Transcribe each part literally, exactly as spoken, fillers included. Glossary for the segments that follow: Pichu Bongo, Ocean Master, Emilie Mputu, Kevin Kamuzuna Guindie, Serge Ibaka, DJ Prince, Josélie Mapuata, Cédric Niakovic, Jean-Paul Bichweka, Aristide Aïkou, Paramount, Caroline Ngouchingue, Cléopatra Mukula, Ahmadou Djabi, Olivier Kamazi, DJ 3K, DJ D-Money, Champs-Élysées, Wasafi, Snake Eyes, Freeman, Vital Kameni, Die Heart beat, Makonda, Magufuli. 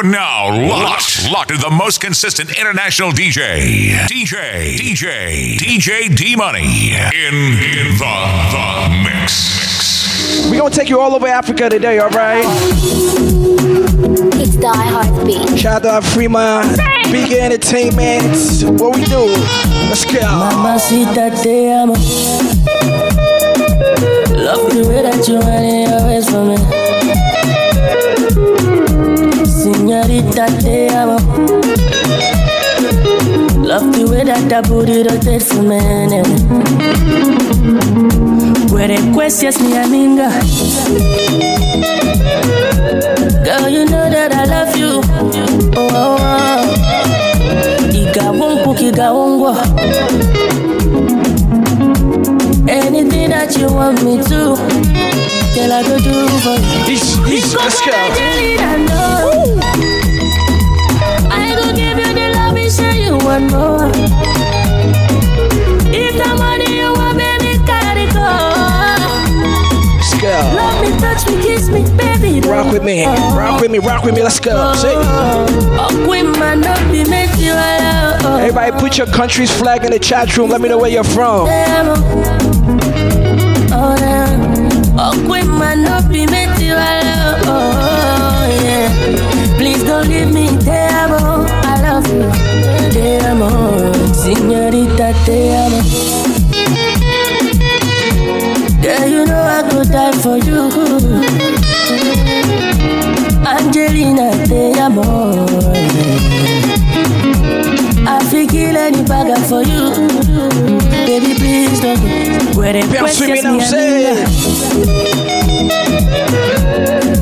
are now locked, locked into the most consistent international D J, DJ, DJ, DJ D-Money in, in the, the mix. We're going to take you all over Africa today, all right? It's Die Heart beat. Shout out to Freeman, Big Entertainment. What we do? Let's go. Mamacita, te amo. Love the way that you run it always for me. Señorita, te amo. Love the way that that booty rotates for me. Wherequest, yes, mi amiga. Girl, you know that I love you. Oh, oh, oh. Igawonku, kigawongo. Anything that you want me to, girl, I go do for you. Let's go. I go give you the love and show you one more. If the money you want, baby, carry go. Let's go. Love me, touch me, kiss me, baby. Rock with me, rock with me, rock with me. Let's go. Oh, with my love, we make you alone. Everybody, put your country's flag in the chat room. Let me know where you're from. Oh, yeah. Awkward man, not be meant to alone. Oh, yeah. Please don't leave me. Te amo, I love you. Te amo, señorita, te amo. Girl, you know I could die for you. Angelina, te amo. I feel any bagger for you. Baby, please don't go. Where they press me, I'm saying.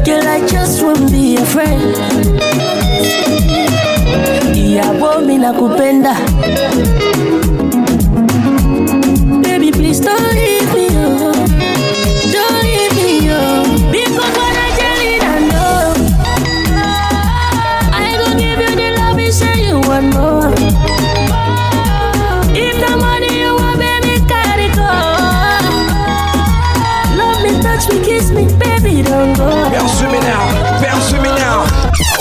Girl, I just won't be your friend. Yeah, want me na kupenda. Baby, please don't leave me, oh. Don't leave me, oh. Because when I tell it, I know I go give you the love and say you want more. Kiss me, baby, don't go. Bounce with me now, bounce with me now.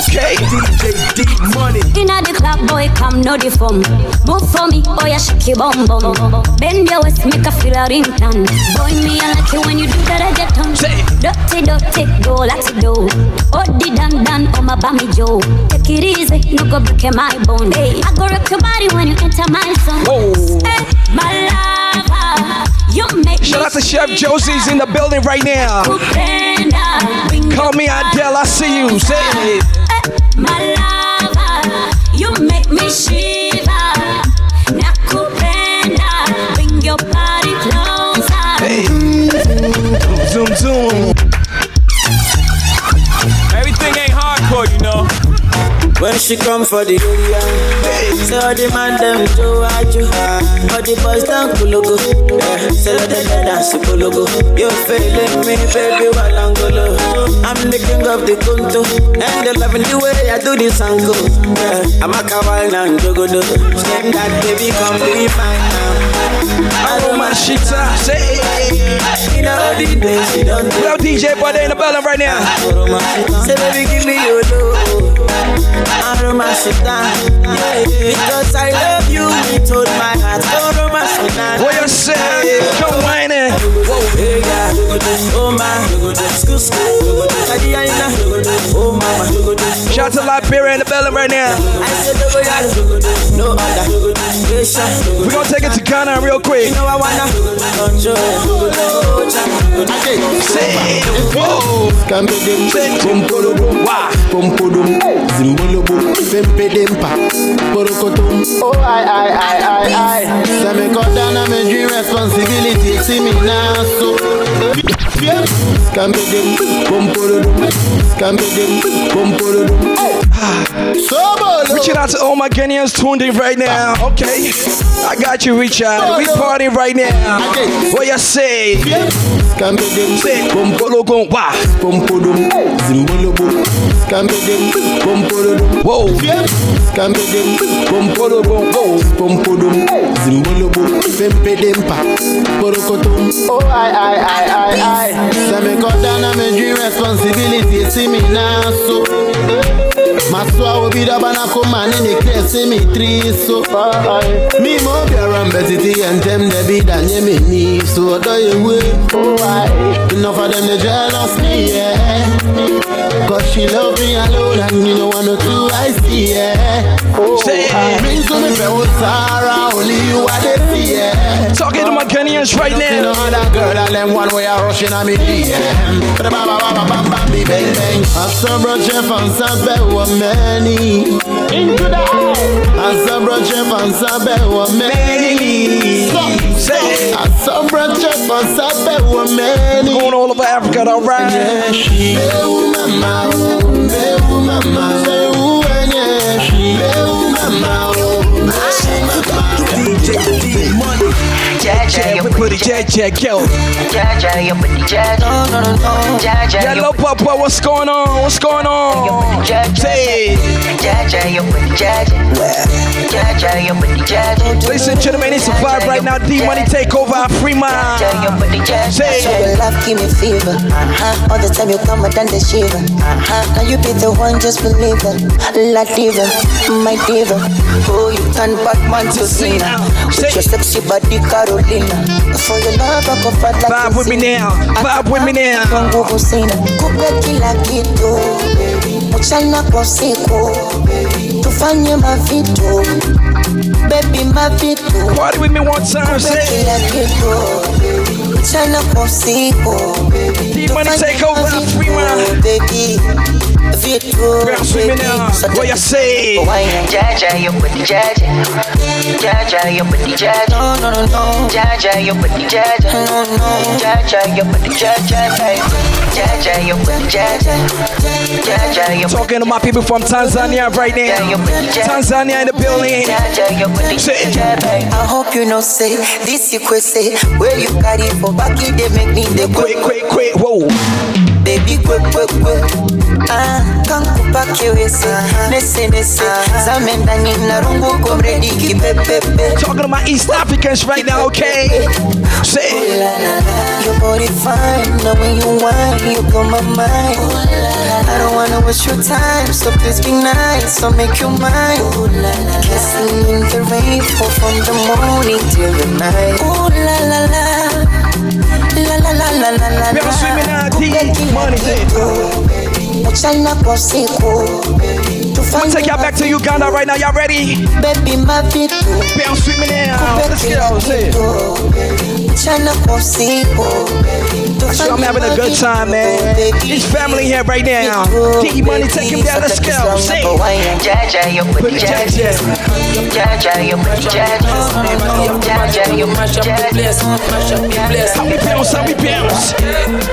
Okay, D J D-Money. Inna the club, boy, come know the form. Move for me, oh yeah, shake your bum bum. Bend your waist, make a feel a ringtone. Boy, me, I like you when you do that, I get on. Dirty, dirty, go like the dough. Oh, the dan dan, oh my bammy Joe. Take it easy, no go break my bone. Hey, I go rock your body when you enter my zone. Whoa, hey, my lover. Shout out to Chef Josie's in the building right now. Call me Adele, I see you. Say it. My lover, you make me shiver. Nakupenda, bring your body closer. Hey. Zoom, zoom. Everything ain't hardcore, you know. When she come for the area, say all the man them do at you, all the boys down kulogo, yeah. Say all the dance kulogo. You feeling me, baby, walangolo. I'm the king of the kuntu, and they loving the way I do this angle. Yeah. I'm a kawaii and jogodo. Same that baby, come be mine now. I do my shit, say it. In all the days, you don't do. Without D J, boy, they in the building right now. Say baby, give me your love. I romance down, yeah, because I love you with all my heart. I romance down. What you say? Come whining. Hey girl, oh my, school school, oh my. Shout to Liberia in the building right now. I said oh yeah, no other. We gonna take it to Ghana real quick. You know I wanna say, whoa. Say, whoa. Oh, I, I, I, I, I. That me cut down on my dream responsibility. See me now, so. Reaching out to all my Ghanaians tuned in right now. Okay, I got you, Richard. We party right now. What you say? Say, Pompolo gon' wah. Zimbolo whoa, can be them, pompolo bombo, pompolo, zimbolo, pempedem pa, porocotum. Oh, I, I, I, I, I. Some got down on my responsibility, see me now, so. Maswa obida bana kumani ni klesi mitriso. Mi mobia rambeziti and them de bida nye mi niso. Odoye we, enough of them they jealous me, yeah. Cause she love me alone and you know one or two I see, yeah. Me so me feel Sarah, only you are the fear. Talking to my Kenyans right now. Nothing other girl than them one way I rushing on me D M. Some brother from Sabe were many. Into the eye. Some brother from Sabe were many. Some brother from Sabe were many. Going all over Africa, all right. Meu mama, meu mama, meu enyeshi, meu mama, meu mama, meu mama. Jaja, you put the Jaja kill. Jaja, you put the Jaja. No, no, no. Jaja, Yellow Papa, what's going on? What's going on? Say, Jaja, you put the Jaja. Jaja, you put the Jaja. Ladies and gentlemen, it's a vibe right now. D-Money take over our Freeman. Jaja, you put the Jaja. Say, your love give me fever. Uh-huh. All the time you come, I done the shiver. Uh-huh. Now you be the one, just believe it. La diva, my diva. Oh, you turn back man to see now. With your sexy body, Carolina. For your love, I go fight like Bob with me now. Bob with me now. Congo Hussein. Kupe kila kitu. Mchana kwa siku. Tufanye mavitu. Baby mavitu. Party with me one time, say. Kupe kila kitu. Mchana kwa siku. D-Money take over Freeman. Baby. Vitu. Girl, swim me now. What you say? Jaja, you put the Jaja. Jaja, you put the Jaja. No, no, no, no. Jaja, you put the Jaja. No, no. Jaja, you put the Jaja. Jaja, you put the Jaja. Jaja, you. Talking to my people from Tanzania right now. Tanzania in the building. Jaja, you put the Jaja. I hope you know say this you could say where you got it for back in they make me the quick, quick, quick, whoa. Baby, quick, quick, quick. Ah, kankupa kiwese. Nese, nese. Zamenda nina rungu kumredi kipepepe. Talking to my East Africans right now, okay? Say. Ooh, la, la, la. Your body fine. Now when you whine, you blow my mind. Ooh, la, la, la. I don't wanna waste your time, so please be nice. So make you mine. Ooh, la, la, la. Kissing in the rain, fall from the morning till the night. Ooh, la, la, la. La la la la la la. We're swimming out the money. We'll take y'all back to Uganda right now. Y'all ready? Baby, my feet. We're swimming out. Let's go. I'm having a good time, man. This family here right now. D-Money, take him down. Let's go. Say. Jaja, you put the Jaja. Jaja, you put the Jaja. Jaja, you put the Jaja. How we bounce, how we bounce.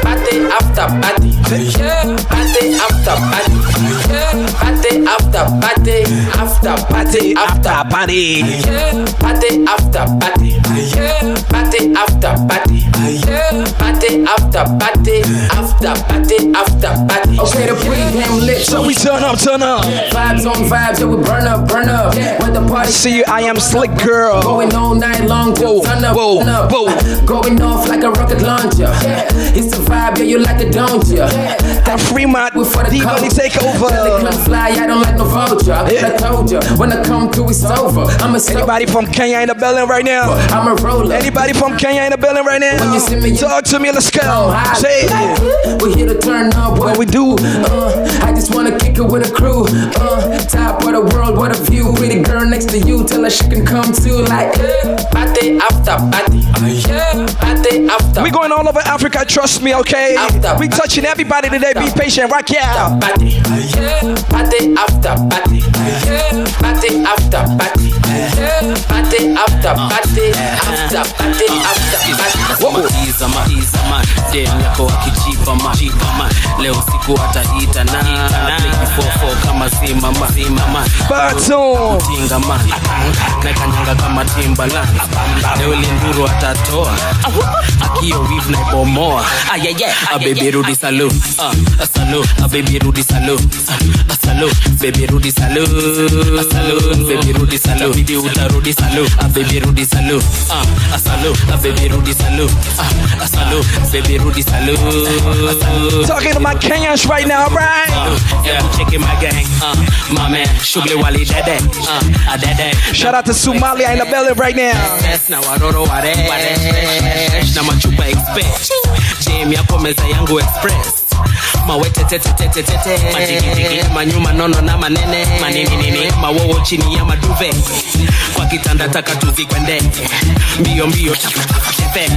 Party after party. Party after party. Party after party. After party after party. Party after party. Party after party. Party after party. After party after party. Okay, the pregame lit. So we turn up, turn up. Vibes on vibes, so we burn up, burn up. When the party see you, I am slick girl. Going all night long, whoa, whoa, whoa. Going off like a rocket launcher. It's a vibe, yeah, you like it, don't ya? That Freeman before the D-Money take over. They come fly, I don't like no vulture. I told ya, when I come through, it's over. I'm a star. Anybody from Kenya in the building right now? I'm a roller. Anybody from Kenya in the building right now? When you see me, talk to me, let's go. Say it. We're here to turn up what we do. Uh, I just wanna kick it with a crew. Uh, top of the world, what a view. With a girl next to you, tell her she can come too. Like, party after party. Party after. We going all over Africa, trust me, okay? After we touching everybody today, be patient, rock out. Party after party. Party after party. Party after party. After party after party. Matiza matiza matiza niko akijipa majipa ma leo siku ataita na four four kama zima mazima ma bato tinga ma na kanyanga kama timbala leo linduru atatoa akio weave na bomoa ayeye a baby rudi salute a salute a baby rudi salute salo, baby Rudy salo, a salo, baby Rudy salo, video uta Rudy salo, a baby Rudy salo, ah, a salo, a baby Rudy salo, ah, a salo, baby Rudy salo. Talking to my Kenyans right now, right? Yeah, checking my gang, uh, my man, Shubli Wali Dede, ah, Dede. Shout out to Somalia in the belly right now. Now I don't know what it is. Now my chupa express, Jamie Apomeza yangu express. Mawe tete tete tete tete majiki jiki manyuma nono na manene manini nini mawowo chini ya maduve kwa kitanda taka tuzikwende mbio mbio tepe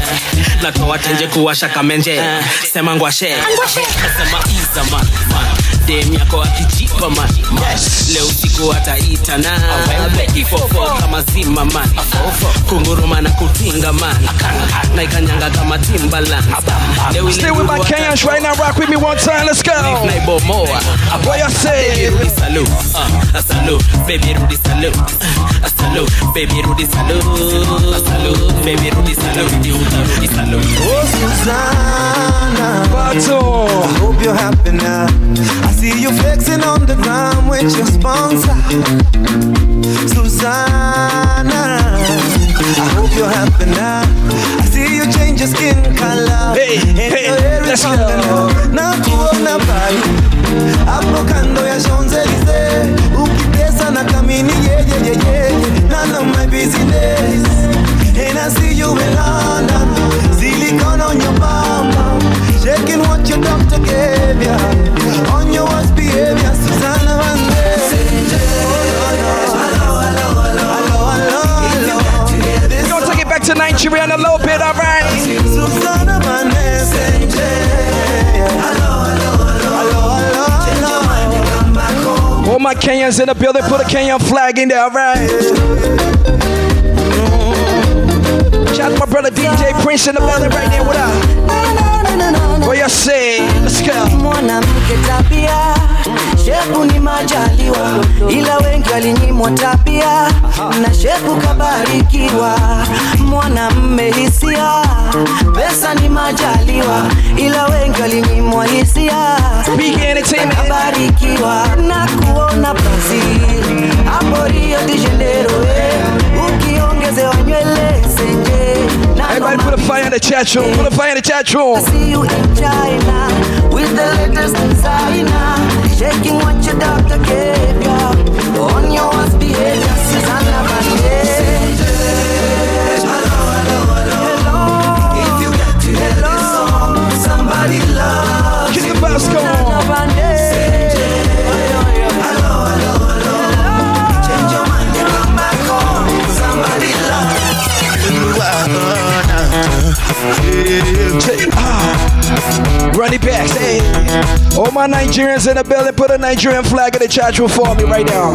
na toa tenje kuwasha kamenje sema ngwashe sema izama dem yako akijipa man leo siku ataita na abeki four four kama zima man kunguruma na kutinga man na ikanyanga kama timbala. Stay with my Kenyans right now, rock with me one time. Let's go. What you say? Salute, uh, salute, baby Rudy salute, uh, salute, baby Rudy salute, uh, salute, baby Rudy salute, Rudy salute. Oh Susanna, Bato, I hope you're happy now. I see you flexing on the ground with your sponsor, Susanna. I hope you're happy now. I see you change your skin color. Hey, hey, let's go. Kuona bali hapo kando ya Champs-Élysées ukitesa na kamini yeye yeye none of my business and I see you in London silicone on your mama shaking what your doctor gave ya on your worst behavior Susanna Van Ness. We're gonna take it back to Nigeria in a little bit, alright? Susanna Van Ness. All my Kenyans in the building, put a Kenyan flag in there, alright? Shout out to my brother D J Prince in the building right there, what up? What you say? Let's go. Big entertainment. Na basi hapo Rio de Janeiro ukiongezewa nywele senje na everybody put a fire in the chat room, put a fire in the chat room. I see you in China with the letters China shaking what your doctor gave you on your worst behavior Susanna Vanessa. Hello, hello, hello, hello. If you got to hear this song somebody love kick the bass go on. Run it back, hey. All my Nigerians in the building, put a Nigerian flag in the chat room for me right now.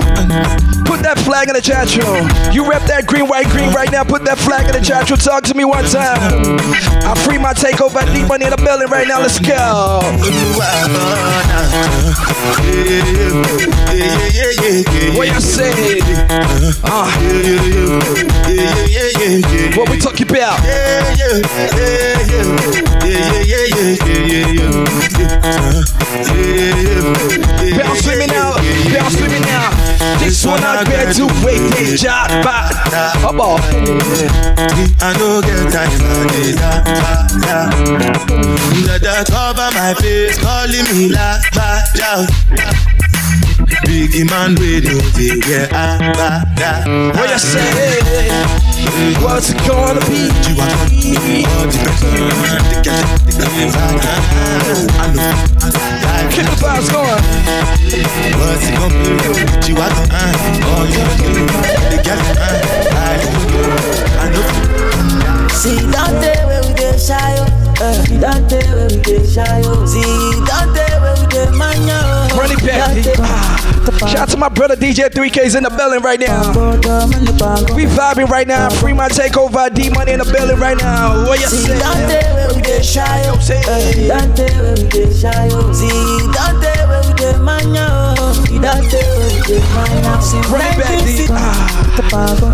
Put that flag in the chat room. You rep that green, white, green right now. Put that flag in the chat room. Talk to me one time. I free my takeover at D-Money in the building right now. Let's go. What you say? Uh. What we talking about? Yeah, yeah, yeah, yeah, yeah, yeah, yeah. Bounce with me now, bounce with me now. This one I graduate, they job back. Come on. I don't get that. That cover my face, calling me like bad job. Biggie man, we don't think we're bad. What you say? What's it gonna be? You are the best. The guy, the guy, I know. Keep the vibes going. What's it gonna be? You are the guy, the guy, I know. See that day when we get shy, see that day when we get shy, see that day when we get mania. Running back. Shout out to my brother D J three K's in the building right now. We vibing right now. Free my takeover. D Money in the building right now. What you say? See that day when we get shy, see that day when we get shy, see that day when we get mania, see that day when we get mania. Right back, D. Ah.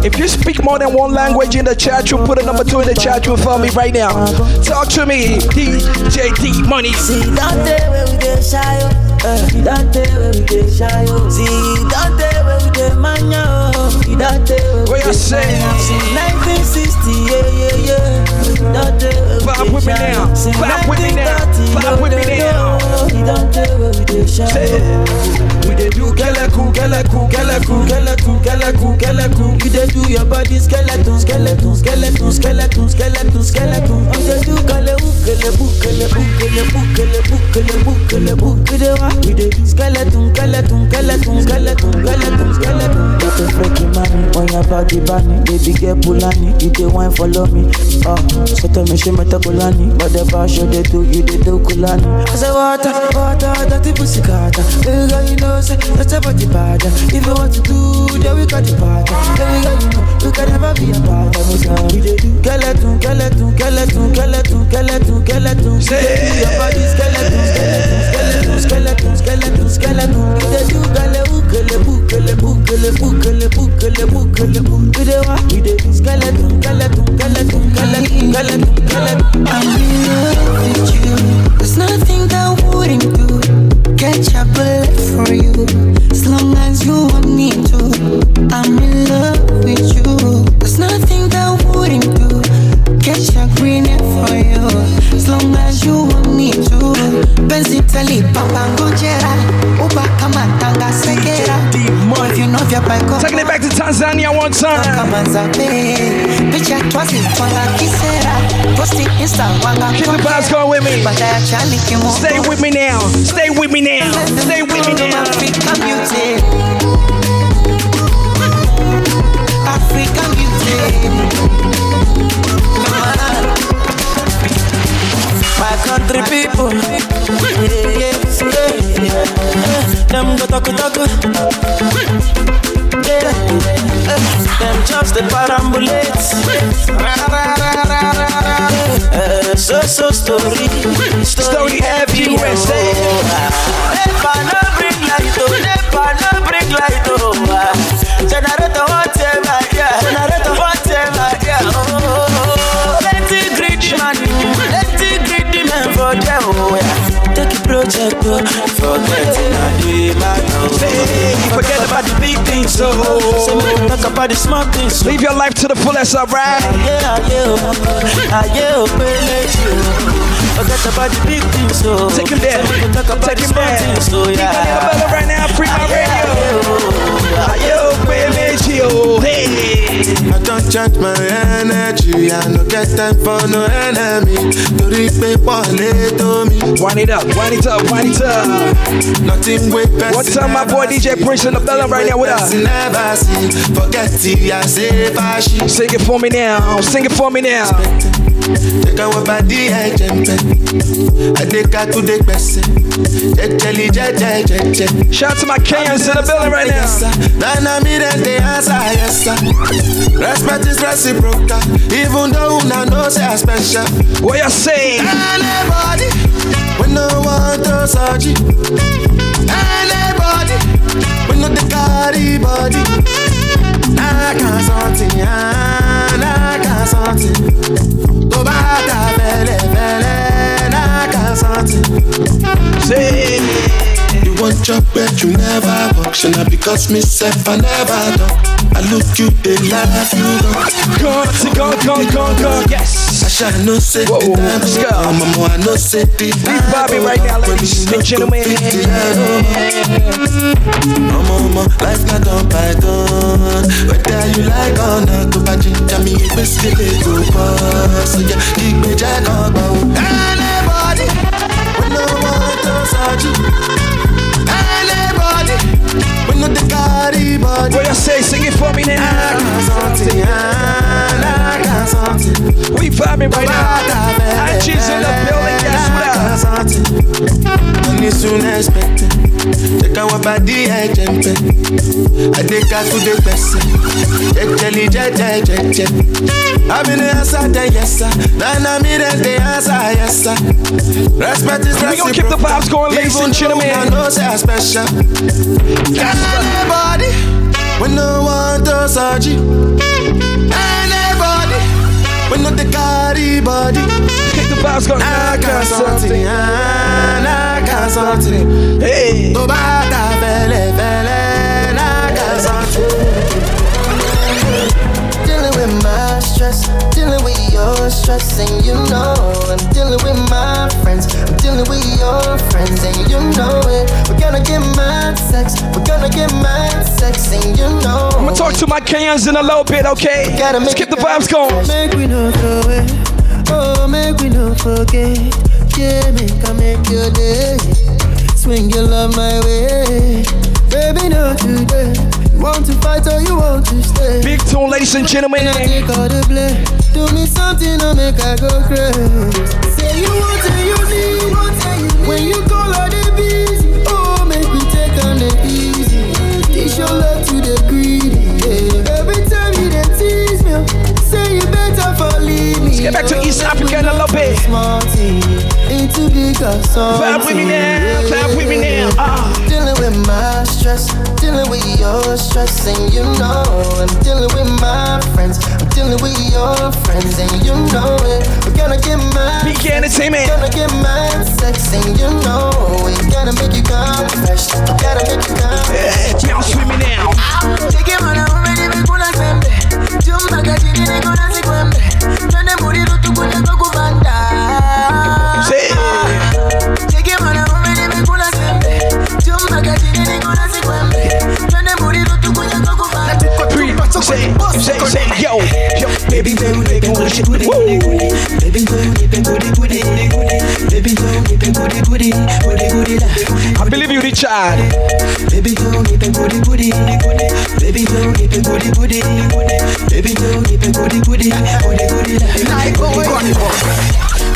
If you speak more than one language in the chat, you put a number two in the chat room for me right now. Talk to me, D J D Money. See that day when we get shy. See that day where we dey shy, oh. See that day where we dey man, oh. See that day where we dey shy, oh. See nineteen sixty, yeah, yeah, yeah. See that day where we dey shy, oh. See nineteen thirty, yeah, yeah. See that day where we dey shy, oh. We dey do galaku, galaku, galaku, galaku, galaku, galaku. We dey do your body skeleton, skeleton, skeleton, skeleton, skeleton, skeleton. We dey do galaku, galaku, galaku, galaku, galaku, galaku, galaku. We dey do skeleton, skeleton, skeleton, skeleton, skeleton, skeleton. Get a freaking money on your body, bunny. Baby girl pulani, you dey wine follow me. Ah, so tell me she meta pulani, but the fashion they do, you dey do kulani. I say water, water, that the pussy carter. Baby girl, you know say that's a body bad. If you want to do, then we got the part. Baby girl, you know we can never be apart. We dey do skeleton, skeleton, skeleton, skeleton, skeleton, skeleton. We dey do your body skeleton, skeleton, skeleton, skeleton. Skeleton, skeleton, we dey do galaku, galaku, galaku, galaku, galaku, galaku, galaku. We dey wa, we dey skeleton, skeleton, skeleton, skeleton, skeleton. I'm in love with you. There's nothing that wouldn't do. Catch up a bullet for you, as long as you want me to. I'm in love with you. There's nothing that wouldn't do. Catch a green for you, as long as you want me to. Benzi Tali, Papango Jera, Uba Kamatanga Segera. If you know your bike, taking it back to Tanzania one time. Bitcha Twasi, Twanga Kisera, Posti Insta, Wanga. Keep the vibes going with me. Stay with me now. Stay with me now. Stay with me now. African music. African music. My country people, yeah, yeah, yeah. Them go talk, talk, yeah. Them chops the parambulates, uh, so so story, story everywhere. Never no bring light, oh, never no bring light, oh. Generator whatever, yeah, generator whatever, yeah. Oh, let it greedy man, let it greedy man for them. Take a project, oh, forget it, I do my own. Forget about the big things, so talk about the small things. Leave your life to the fullest, alright? Yeah, yeah, yeah, yeah. Forget about the big things, so take him there, so take him there. Things, so yeah. People right now, free my radio. Ayo, baby, yo, hey. I don't charge my energy. I no get time for no enemy. To repay for late on me. Wind it up, wind it up, wind it up. Nothing with best. What's up, my boy D J Prince in the building right now with us? Never see. Forget it, I say fashion. Sing it for me now. Sing it for me now. Take our body and jump. I take her to the best. Shout out to my Kenyans in the building right now. Respect is reciprocal, even though I know they are special. What you saying? Anybody, we no want to search. Anybody, we no the carry body. I can't something, I can't something. Go back to bele bele. Say you want job but you never work. Should not because myself I never done. I look you, they laugh you done. Go, go, go, go, go, yes. I shall no say the time. Let's go. Mama, I no say the time. Big Bobby right now, ladies and gentlemen. Mama, life not done by done. Whether you like or not, to buy ginger me, we still go fast. So yeah, keep me jack on bow. Anybody, we know the carry body. What you say? Sing it for me now. I can't something, I can't something. We vibing right now. And she's in the building, guess what? I can't something. Money soon expected. Take our body and jump it. I take her to the best. Take jelly, jet, jet, jet, jet. I'm in the answer, the yes sir. Then I'm in the answer, yes sir. Respect is reciprocal. We gonna keep the vibes going, ladies and gentlemen. I know they are special. Anybody, we no want to search you. Anybody, When not the carry body, the boss got I got something, I got something. Hey, to bata fele fele, I got something. Dealing with my stress, dealing with your stress, and you know I'm dealing with my friends, I'm dealing with your friends, and you know it. We're gonna get mad sex, we're gonna get mad sex, and you know I'm gonna talk to my Kenyans in a little bit, okay? Let's keep the vibes going. Make we no throw it, oh, make we no forget. Yeah, make I make your day, swing your love my way. Baby, no today. You want to fight or you want to stay? Big tune, ladies and gentlemen. I take all the blame. Do me something or make I go crazy. Say you want and you need. When you call all the bees, oh, make me take on the easy. Teach your love to the greedy. Yeah. Every time you dey tease me, say you better for leave me. Let's get back to East Africa in a little bit. Clap with me now, clap with me now. Ah. Dealing with my stress, dealing with your stress, and you know I'm dealing with my friends, I'm dealing with your friends, and you know it. We're gonna get mad, we're gonna get mad sex, and you know it. Gotta make you come fresh, gotta make you come fresh. Now swim me now. Take it on already, make one assembly. Jump back at you, they gonna see one day. Turn them booty to go to go banda. Say it. Take it on already, make one assembly. Jump back at you, they gonna see one day. Turn them booty to go to go banda. Say, say, say, yo, yo. Baby, baby, baby, baby, baby, baby, baby, baby, baby, baby, baby, baby, baby, baby, I believe you, Richard. Baby, baby, baby, baby, baby, baby, baby, baby, baby, baby, baby, baby, baby, baby,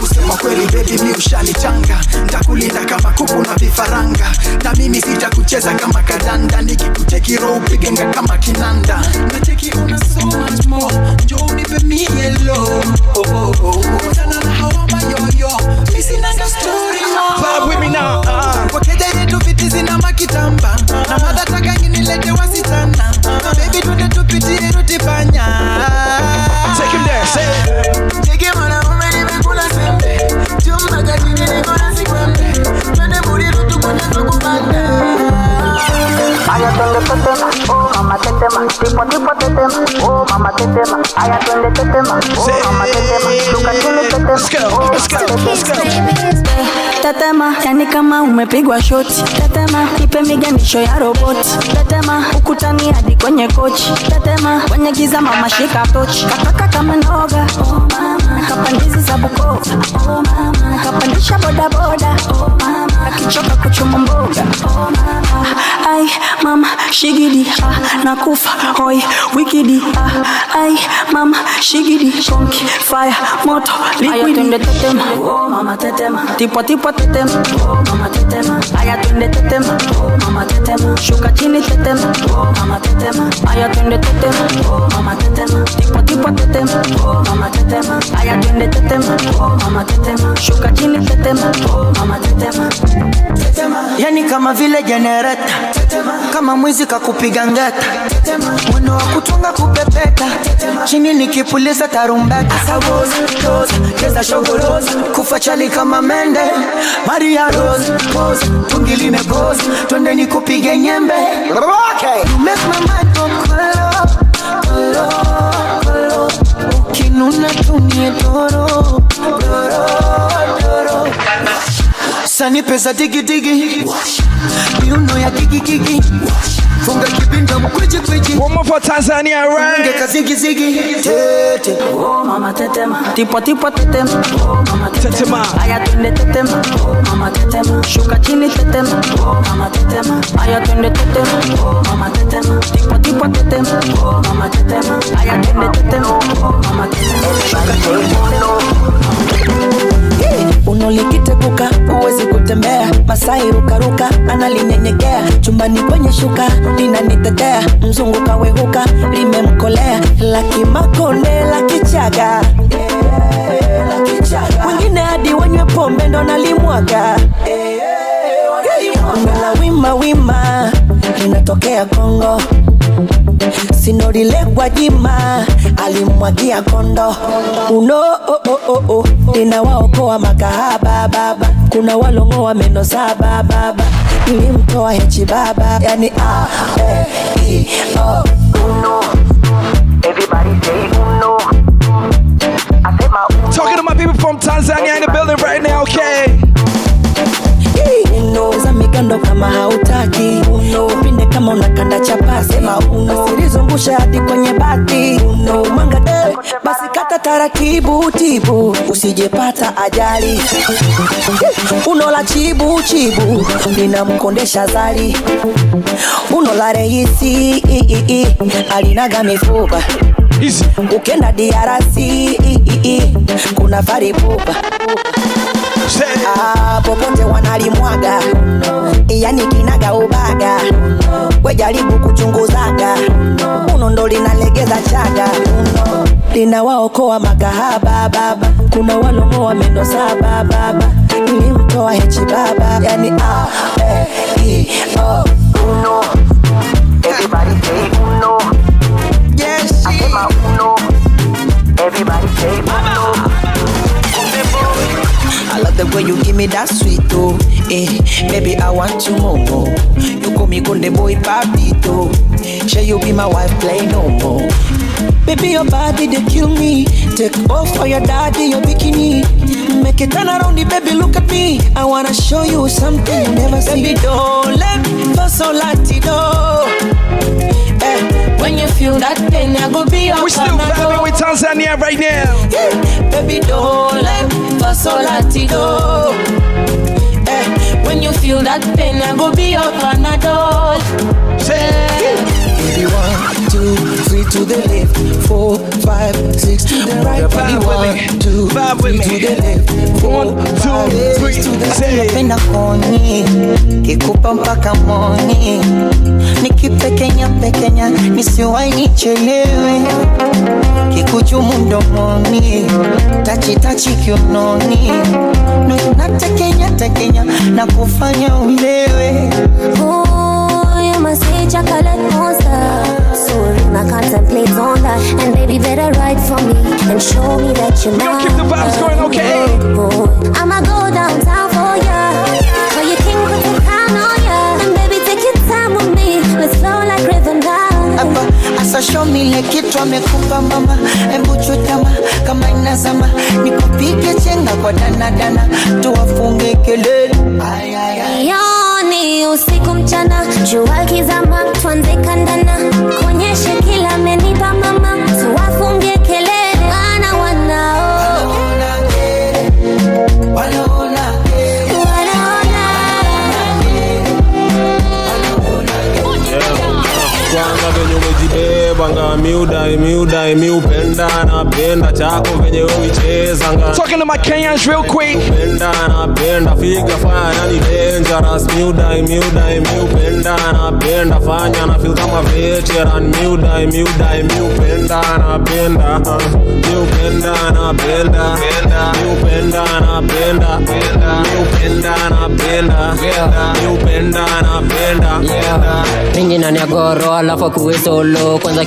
kusema kweli baby mi ushanichanga, nitakulinda kama kuku na vifaranga, na mimi sitakucheza kama kadanda, nikikucheki roho upigenga kama kinanda, na cheki una so much more, njoo unipe mi yellow, oh oh oh, sana na hawa mayoyo, mi sinanga story more, vibe with me now, uh. Wakeda yetu viti zina makitamba, na madha taka nilete wasitana, baby tuta tupitie rutipanya, take him there, say it, take him on a I attend the tetema, oh mama tetema, tipo tipo tetema, oh mama tetema. I attend the tetema, oh mama tetema, luka tini tetema, oh mama tetema. Tetema, yani kama umepigwa shoti. Tetema, ipe miganisho ya roboti. Tetema, ukutani hadi kwenye kochi. Tetema, kwenye giza mama shika tochi. Kataka kama noga, oh mama, kapandizi za Bukoka, oh mama, kapandisha boda boda, oh mama, akichoka kuchuma mboga, oh mama. Ai, mama, shigidi, ah, nakufa, hoi, wikidi, ah, ai, mama, shigidi, konki, fire, moto, liquidi. Ayatunde tetema, oh mama tetema, tipo tipo tetema, oh mama tetema. Ayatunde tetema, oh mama tetema, shuka chini tetema, oh mama tetema. Ayatunde tetema, oh mama tetema, tipo tipo tetema, oh mama tetema. Ayatunde tetema, oh mama tetema, shuka chini tetema, oh mama tetema. Tetema, yani kama vile generator. Tetema, kama mwizi kakupiga ngata. Tetema, mwendo wa kutunga kupepeta. Tetema, chini nikipuliza tarumbeta. Asawozi, tozi, keza shogolozi, kufa chali kama mende. Maria Rose, pose, tungi limepozi, twende nikupige nyembe. Okay. You make my mind go kolo, kolo, kolo. Ukinuna tumie doro, doro, doro. Sani pesa digi digi. You know ya kiki kiki. Funga kipinda mkwiji kwiji. One more for Tanzania, right? Munge kazigi zigi. Tete. Oh mama tetema. Tipo tipo tetema. Oh mama tetema. Ayatunde tetema. Oh mama tetema. Shuka chini tetema. Oh mama tetema. Ayatunde tetema. Oh mama tetema. Tipo tipo tetema. Oh mama tetema. Ayatunde tetema. Oh mama tetema. Shuka chini. Unolikite kuka, uwezi kutembea. Masai rukaruka, analinyenyekea. Chumbani kwenye shuka, lina nitetea. Mzungu kawehuka, lime mkolea. Laki makone, laki chaga, laki chaga. Wengine hadi wanywe pombe ndo nalimwaga. Mela wima wima, linatokea Kongo. Si sinodile kwa jima alimwagia kondo. Uno oh oh oh oh, nina waokoa makahaba baba. Kuna walongoa meno saba baba. Nilimtoa hechi baba. Yani ah eh I oh uno. Everybody say uno. Asema uno. Talking to my people from Tanzania in the building right now, okay? Uno zamikando kama hautaki uno pinde kama unakanda chapati sema uno asizungusha hadi kwenye bati uno manga eh basi kata tarakibu tibu usijepata ajali uno la chibu chibu ninamkondesha zali uno la reisi i i i alinaga mifupa ukenda D R C i i i kuna fari pupa. Ah, popote wanalimwaga yani kinaga ubaga wejaribu kuchunguzaga uno ndo linalegeza chaga uno linawaokoa makahaba baba kuna walongoa meno saba baba nilimtoa hechi baba yani ah eh I oh uno everybody say uno yes asema uno everybody say uno. I love the way you give me that sweet, oh, eh, baby, I want you more, oh. You call me Kunde boy, papito, shall you be my wife, play no more. Baby, your body, they kill me, take off for your daddy, your bikini. Make it turn around, baby, look at me, I wanna show you something you never seen. Baby, don't let me fall so latido, eh, when you feel that pain, I go be your partner. We're still vibing with Tanzania right now. Yeah. Baby, don't let me fall so latido. Eh, when you feel that pain, I go be your panadol. Baby, one, two, three to the left, four, five, six to the right. Baby, one, two, three to the left, four, five, six to the right. Napenda koni, kikupa mpaka moni, nikipekenya pekenya, nisiwai nichelewe. Kikuchumu mdomoni, tachi tachi kiunoni, na tekenya tekenya, na kufanya ulewe. Message, I collect monster. Sorry, my contemplate on that. And baby, better write for me and show me that you're mine. Keep the vibes going, okay? Oh, I'ma go downtown for ya. For your king, put the crown on ya. And baby, take your time with me. Let's flow like river now. Asa show me like it from me kupa mama embu chutama kama inazama nikupike chenga kwa dana dana tuwafunge kelele ay ay ay yoni usiku mchana jua kizama tuanze kandana kuonyeshe kila menipa mama tuwafunge kelele wana wanao wanaona kelele wanaona kelele wanaona wanaona kelele talking to my Kenyans real quick. Yeah.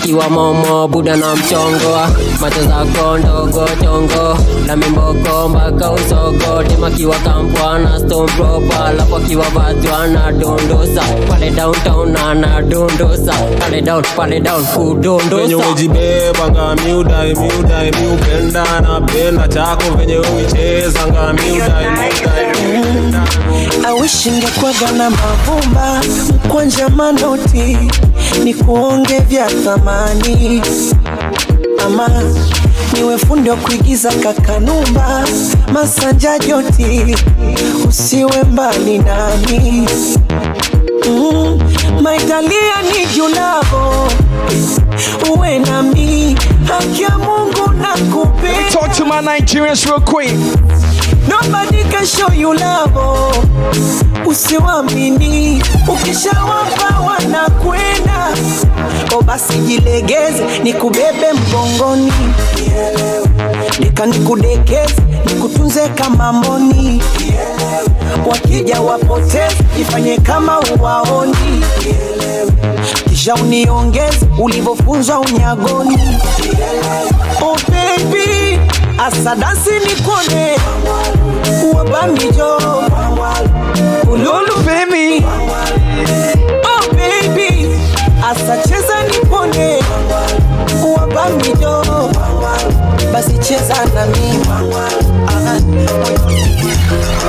Kiwa momo buda na mchongo macho za kondo gotongo na mimbo komba kausogo dema kiwa kampwana stone proper lapo kiwa watu ana dondosa pale downtown ana dondosa pale down pale down ku dondosa wenye ujibeba ngami udai mi udai mi upenda na penda chako venye uicheza ngami udai mi udai I wish ningekuwa na mavumba kwanja manoti nikuonge vya thamani ama niwe fundi wa kuigiza kakanumba masanja joti usiwe mbali nami mm, my Italia need you love uwe nami haki ya Mungu nakupenda. Let me talk to my Nigerians real quick. Nobody can show you love, usiwamini, ukishawapa wanakwenda. O basi jilegeze, nikubebe mbongoni, nika nikudekeze, nikutunze kama mboni. Wakija wapoteze, jifanye kama uwaoni. Kisha uniongeze ulivofunzwa unyagoni. Oh baby, asa dansi nikone uwabamijo ululu baby. Oh baby, asa cheza nikone uwabamijo basi cheza na mimi.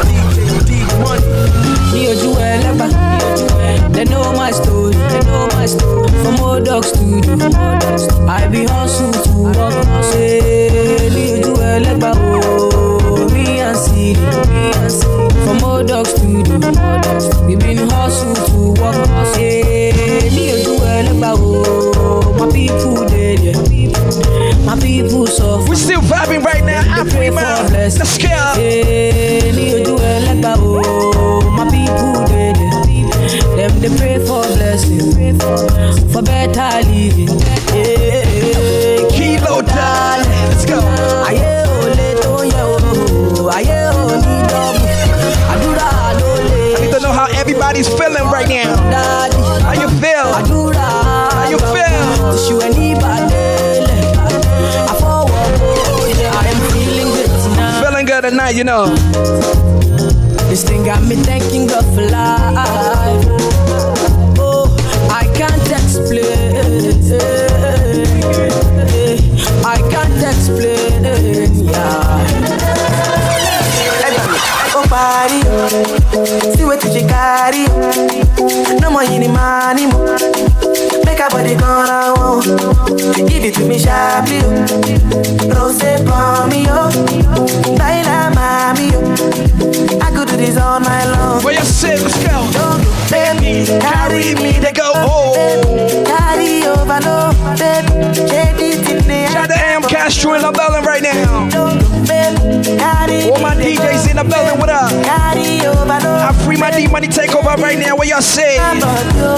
D J D-Money, niyo juwe leba. They know my story, they know my story. From old dog studio, I be hustle to walk. Say, niyo juwe leba, oh, me and see, me and see. From old dog studio, we been hustle to walk. Say, niyo juwe leba, oh, my people dead, yeah. My people suffer. We're still vibing right now. I'm Freeman. Let's go. Yeah, need to do it like that. Oh, my people, they, they, them, they pray for blessing, for better living. Yeah, kilo darling. Let's go. I oh, let oh, I oh, need love. I do that, oh, I need to know how everybody's feeling right now. How you feel? I do that. How you feel? Does you anybody? Tonight, you know, this thing got me thinking of life. Oh, I can't explain. I can't explain. Yeah. Go party, see what you carry. No more any money. Make up what they gonna want. Give it to me sharply. Rose for me, oh. Baila, mommy, oh. I could do this all night long. Where you sit, let's go. Don't let me carry me. They go, oh. Carry over, no, baby. Shout out to Am Castro in the building right now. All my D Js in the building, what up? I free my D-Money takeover right now. Where y'all say?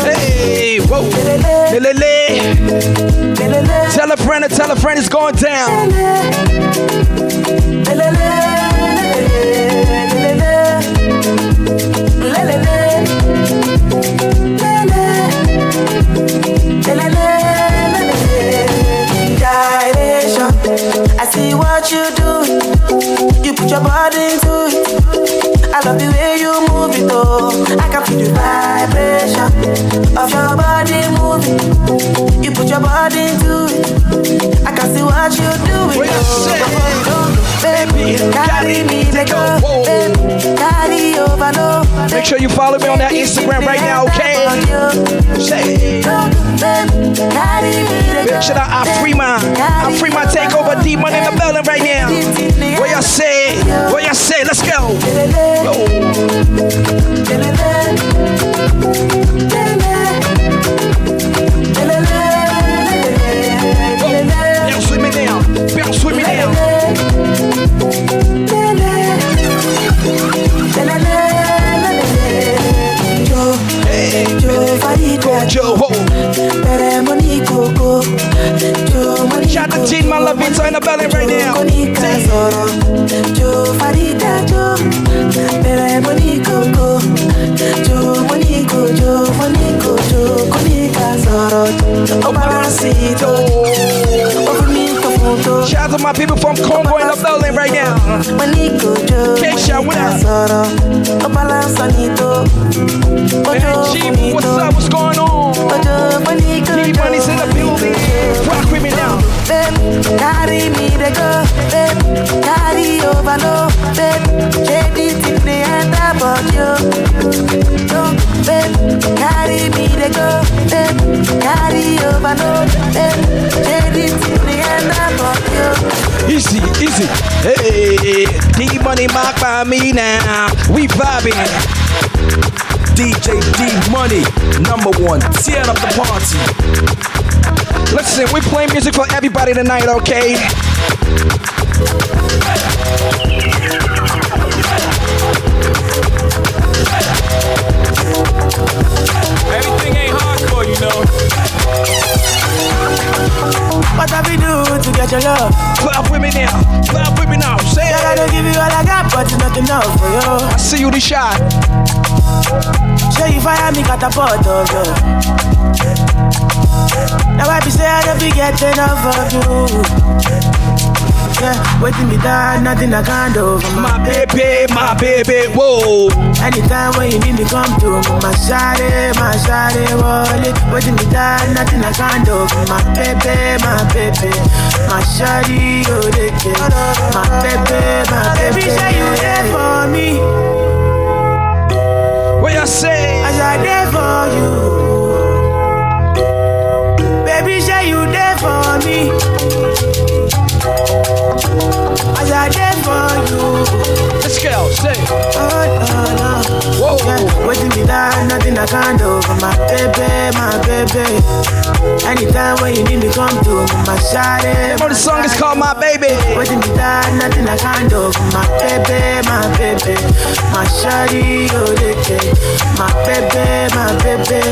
Hey, whoa. Tell a friend to tell a friend it's going down. I see what you do. You put your body into it. I love the way you move it, though. I can feel the vibration of your body moving. You put your body into it. I can see what you do it, though. Baby, carry me, they go. Baby, carry over, no. Make sure you follow me on that Instagram right now, okay? Say make sure that I free my, I free my takeover D-Money in the building right now. What y'all say? What y'all say? Let's go. Go. Bounce with me now. Bounce with me now. Shout out to Jean, my love, it's on the belly right now. Shout out to my people from Congo in the building right now. Keisha, what up? G, what's up? What's going on? D-Money's in the building. Rock with me now. Carry me, they go. Carry over, no. J D, take me and I want you. Carry me, they go. Carry over, no. J D, take me and I want you. Easy, easy. Hey, D-Money marked by me now. We vibing. D J D-Money, number one, tear up the party. Listen, we play music for everybody tonight, okay? Everything ain't hardcore, you know. What have we do to get your love? Clap with me now, clap with me now. Say that I don't give you all I got, but it's not enough for you. I see you the shot. So you fire me, got a photo, yo. waiting up for you. Yeah, waiting me down, nothing I can't do. My baby, my baby, whoa. Anytime when you need me, come to my shawty, my shawty, wallet. Waiting me down, nothing I can't do. My baby, my baby, my shawty, oh, they can. My baby, my baby, baby, say you there for me. What you say? I shall there for you. Baby, shall you there for me? I shall there for you. Let's go, say. Oh, oh, oh. Whoa. Yeah, waiting me down, nothing I can't do. My baby, my baby. Anytime when you need me, come to my shawty. The song is called My Baby. Waiting me down, nothing I can't do. My baby, my baby. My shawty, oh, okay. My baby, my baby.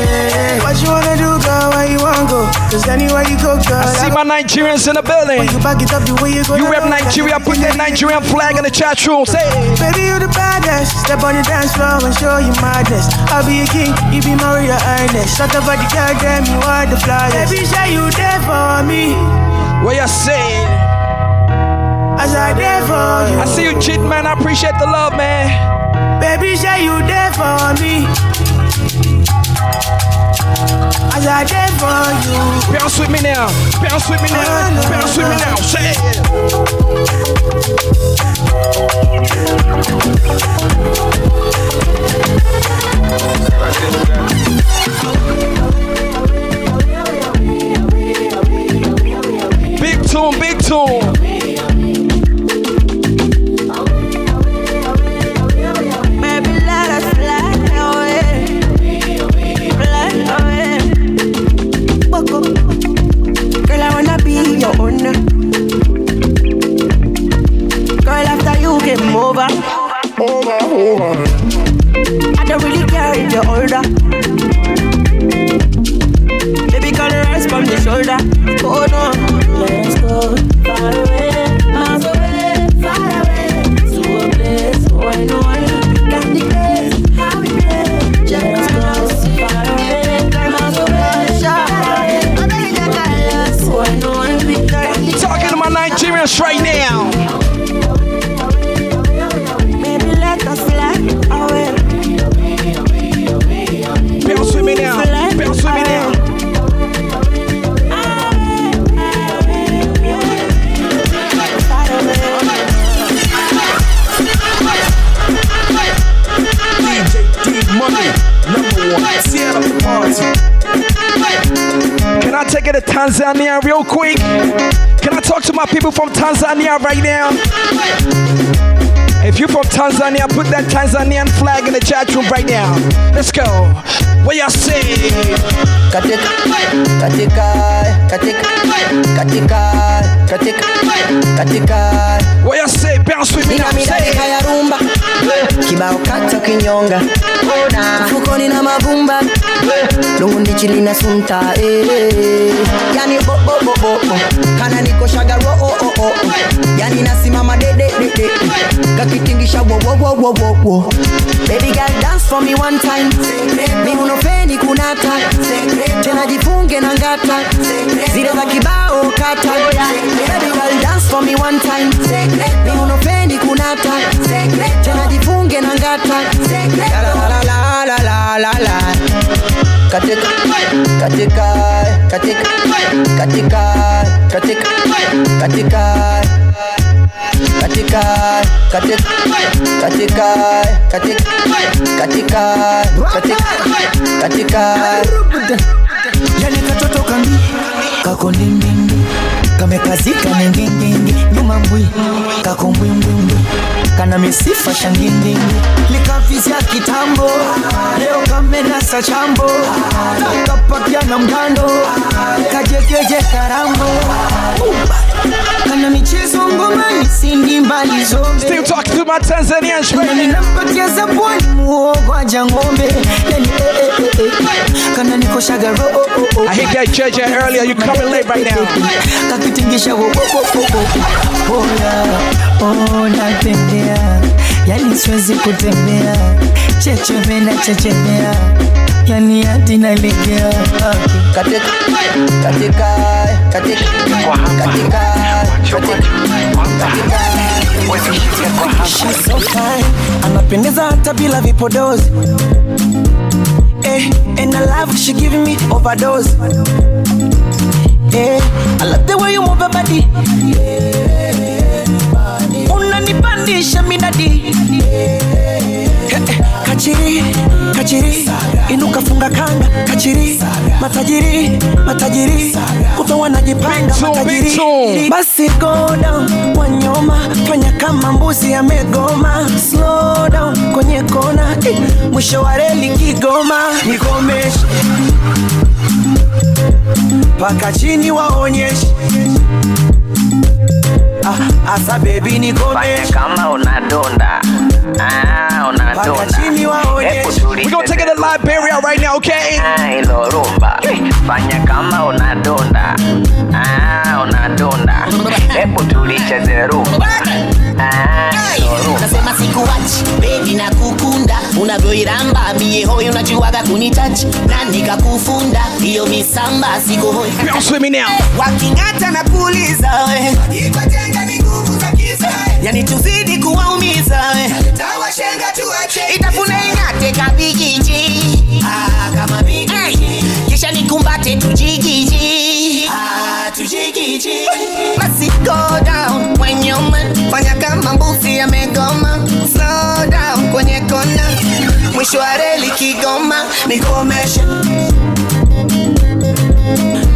What you wanna do, girl? Where you wanna go? Cause anywhere you go, girl. I see my Nigerians in the building. When you back it up the way you go. You rep Nigeria, put that Nigerian flag in the chat room. Say. Baby, you the baddest. Step on the dance floor and show you madness. I'll be a king, you be my real earnest. Talk about the girl, damn, you are the flyest. Baby, say you there for me. What you saying? I say there for you. I see you cheat, man, I appreciate the love, man. Baby, say you there for me. I say there for you. Bounce with me now, bounce with me now, bounce with me now, say it. Big tune, big tune. Tanzania real quick. Can I talk to my people from Tanzania right now? If you're from Tanzania, put that Tanzanian flag in the chat room right now. Let's go. What y'all say? Katika, katika, katika, katika, katika, katika. What y'all say? Bounce with me now. Say kibao kata kinyonga. Mfukoni na mabumba. Lungu ndichi lina sunta. Yani bo bo bo bo. Kana niko shaga wo o o o. Yani nasimama de de de de. Kakitingisha wo wo wo wo wo wo. Baby girl dance for me one time. Mi unofeni kunata. Tena jifunge na ngata. Zile za kibao kata. Baby girl dance for me one time. Mi unofeni kunata. Tena jifunge na ngata. La la la la la la la. Katika, katika, katika, katika, katika, katika, katika, katika, katika, katika, katika, katika, katika. Yani katoto kambi, kako ndindindi, kamekazika ndindindi, nyuma mbui, kako mbui mbui mbui. Kana misifa shangindingi likafizia kitambo leo kamena sa chambo kapakia na mgando kajekeje karambo kana michezo ngoma isindi mbali zombe. Still talking to my Tanzanian friend. Nampatia za bwani muogo aja ngombe. Kana niko shaga ro oh oh. I hit that judge earlier, you coming late right now. Kakitingisha wo wo wo. Oh na tende. Yali siwezi kutembea, chechemea, chechemea. na niati naelekea katika katika katika katika katika anapendeza hata bila vipodozi. Eh, and I love she giving me overdose. Eh, I love the way you move your body. Unanipandisha minadi. Kachiri, kachiri, inuka funga kanga. Kachiri, matajiri, matajiri, kutoa najipanga matajiri. Basi go down, wanyoma, fanya kama mbuzi amegoma. Slow down, kwenye kona, mwisho wa reli kigoma. Nikomeshe, paka chini waonyeshe. Asa baby nikomeshe. Kama unadonda. Ah, we're gonna take it to Liberia right now, okay? Fanya kama unadonda. Ah, unadonda. Hebu tulicha zerumba. Ah, zerumba. Nasema sikuwachi, baby na kukunda. Unavyoiramba, mie hoi unajiwaga kunitachi. Na nikakufunda, iyo misamba siku hoi. Bounce with me now. Wakingata na kuliza we. Ikuatenga miguvu za kisa we. Yani tuzidi kuwaumiza we. Itafuna ingate kabigiji. Ah, kama bigiji. Kisha nikumbate tujigiji. Ah, tujigiji. Basi go down when you're man. Fanya kama mbuzi amegoma. Slow down kwenye kona. Mwisho wa reli kigoma. Nikomeshe,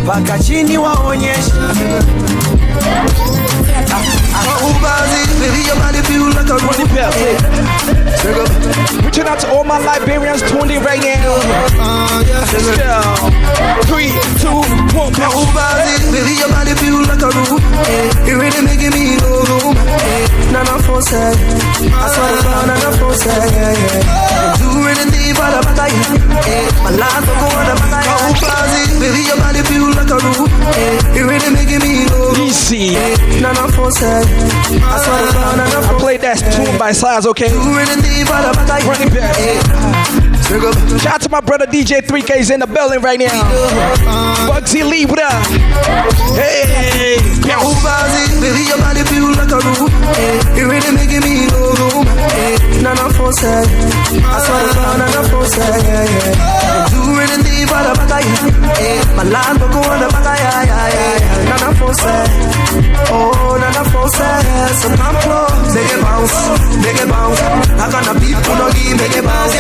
paka chini waonyeshe. Reaching out to all my Liberians tuned in right now. Uh, yeah. Yeah. Three, two, one. My Ubers, baby, your body feel like a room. It really making me go home. None of us said, I saw the ground, none of us said. Do anything but a bad guy. My life will go on a bad guy. My Ubers, baby, your body feel like a room. It really making me go home. Easy. None of us said, I saw the ground, none of us said. I played that tune by Size, okay? Do anything but a bad guy. Shout out to my brother D J three K, he's in the building right now. Bugsy Lee, what up? Hey, yeah. Baby, your body feel like a room. It really making me go home. None of us said, I saw the ground, none of us said. Do anything but a bad guy. My life will go on a bad guy. None of us said, oh, none of us said. So come close, make it bounce, make it bounce. I gonna be put on. Make it bounce,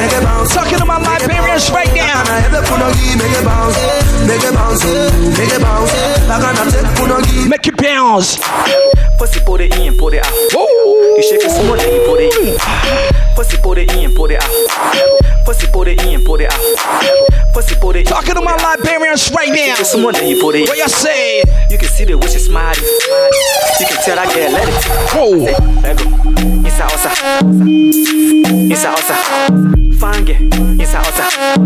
make it bounce. Talking to my Liberians right now. Make it bounce. Pussy put it in, put it out. You shake it small, then put it in. Pussy put it in, put it out. Pussy put it in, put it out. Pussy put it. Talking to my Liberians right now. What you say? You can see the way she smiling. You can tell I can't let it. Whoa. Let go. Isa osa, isa osa, fange, isa osa,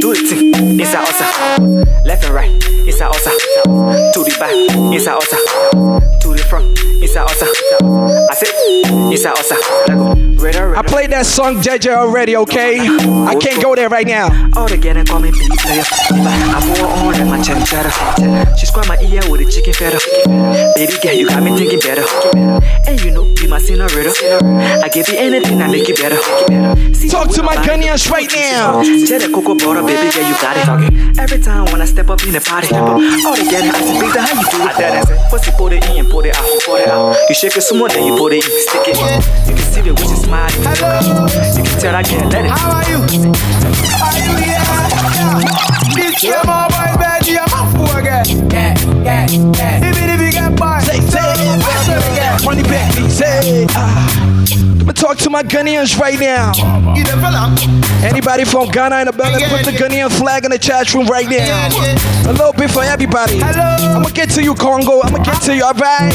do it, isa osa, left and right, isa osa, to the back, isa osa, to the front, isa osa, I said, isa osa. I played that song J J already, okay? I can't go there right now. All again and call me baby player. I pour on in my chanchara. She square my ear with a chicken feather. Baby girl, you got me thinking better. And you know, you my sinner riddle. I give you anything, I make it better. See, talk to my Ghanaians right now. Share the cocoa butter, baby, yeah, you got it. Every time when I step up in the party, all together, I see big, how you do it. First you put it in, put it out, put it out. You shake it some more, then you put it in, stick it. You can see the witch is smile. You can tell I can't let it. How are you? Are you here? This your boy, baby, you're my fool again. Yeah, yeah, yeah. Even if you get by, say, say, money back, say, ah. Let me talk to my Ghanaians right now. Anybody from Ghana in the building, put the Ghanaian flag in the chat room right now. A little bit for everybody. I'ma get to you, Congo. I'ma get to you, alright?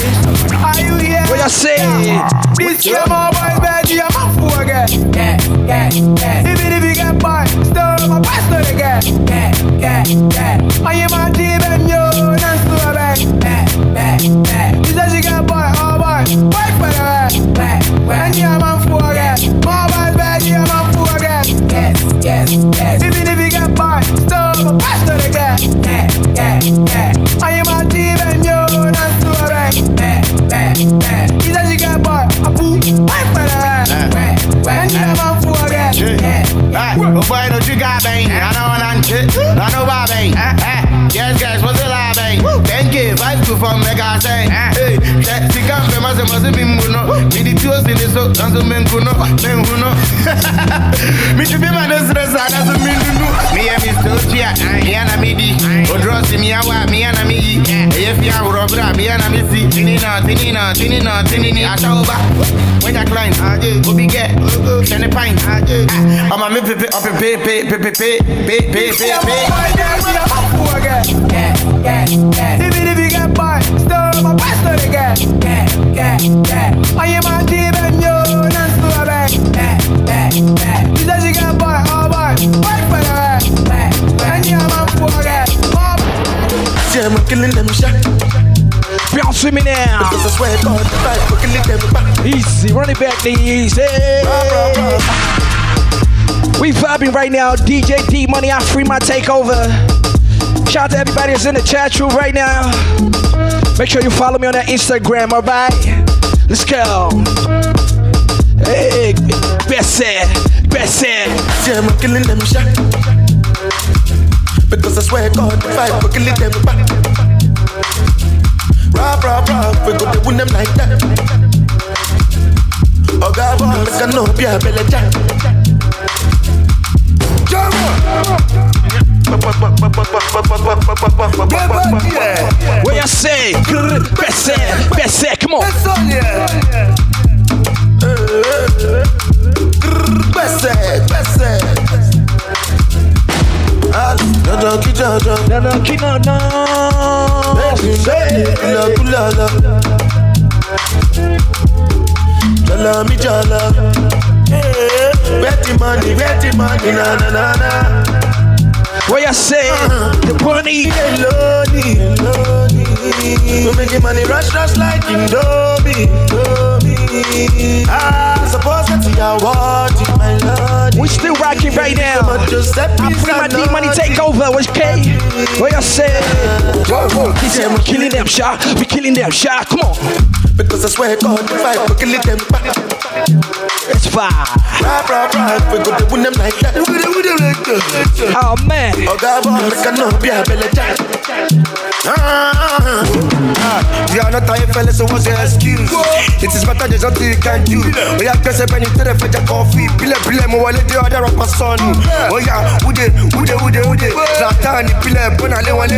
What y'all say? This your boy, baby, I'm a fool again. Even if you get by, still my pastor again. I am a team and you're not so bad. This is you got by, all by, fight for the man. I'm a fool again. My boy's bad, I'm a fool again. Yes, yes, yes. Even if you got I am a team and you're going to a wreck. He's a chicken boy, a poo, my brother. When you have a fool again. Before you do got bang, I know what I'm shit, I know what I'm bang. Yes, guys, what's the lie bang? Thank you, five to four mega say. Hey, that's the camp, I must be Muno. Mini two in the soap, and the men who know, men who know. Me to be my mistress, I doesn't mean to know. Me and Miss Totia, Iana Midi, Odros, Miawa, Miana Mi, Efia, Robra, Miana Missi, Tinina, Tinina, Tinina, Tinina, Atauba. When I climb, I did, Obi get, Send a pint, I did. I'm a Mippip up a pay, pay, pay, pay, pay, pay, pay, pay, pay. Yeah, yeah, yeah. Even if you get by, still my pastor again. Yeah, yeah, yeah. I am a team and you're not so bad. Yeah, yeah, yeah. He says you get by, all by, fight for the rest. And you're my fool again. See, I'm killing them shit. Bounce with me now. Easy, run it back, the easy. We vibing right now. D J D-Money, I free my takeover. Shout out to everybody that's in the chat room right now. Make sure you follow me on that Instagram, all right? Let's go. Hey, best said, best said. See, I'm killing them shot. Because I swear God, if I fucking leave them back. Rah, rah, rah, we go to win them like that. Oh God, boss, I can know, be a belly jack. Jump up! What you say? Best say, best say, come on. Best say, best say. No, no, no, no, no, no, no, Jala mi jala. Betty money, betty money, na na na na. What you say? The pony. We making money rush rush like Indomie. Ah, suppose that you are watching my lord. We still rocking right now. I bring my D-Money takeover. What's K? What you say? He said we killing them shot. We killing them shot. Come on. Because I swear God, if I we killing them back. It's fine. Right, right, right. We go to win them like that. Oh man. Oh God, we cannot be a belly jack. Ah, ah, you are not a fella, so what's your excuse? It is better than something you can do. We have pressed up and you tell the fetch a coffee. Pile, pile, mo wale the other of my son. Oh yeah, ude, ude, ude, ude. Zlatan, the pile, bona le wale.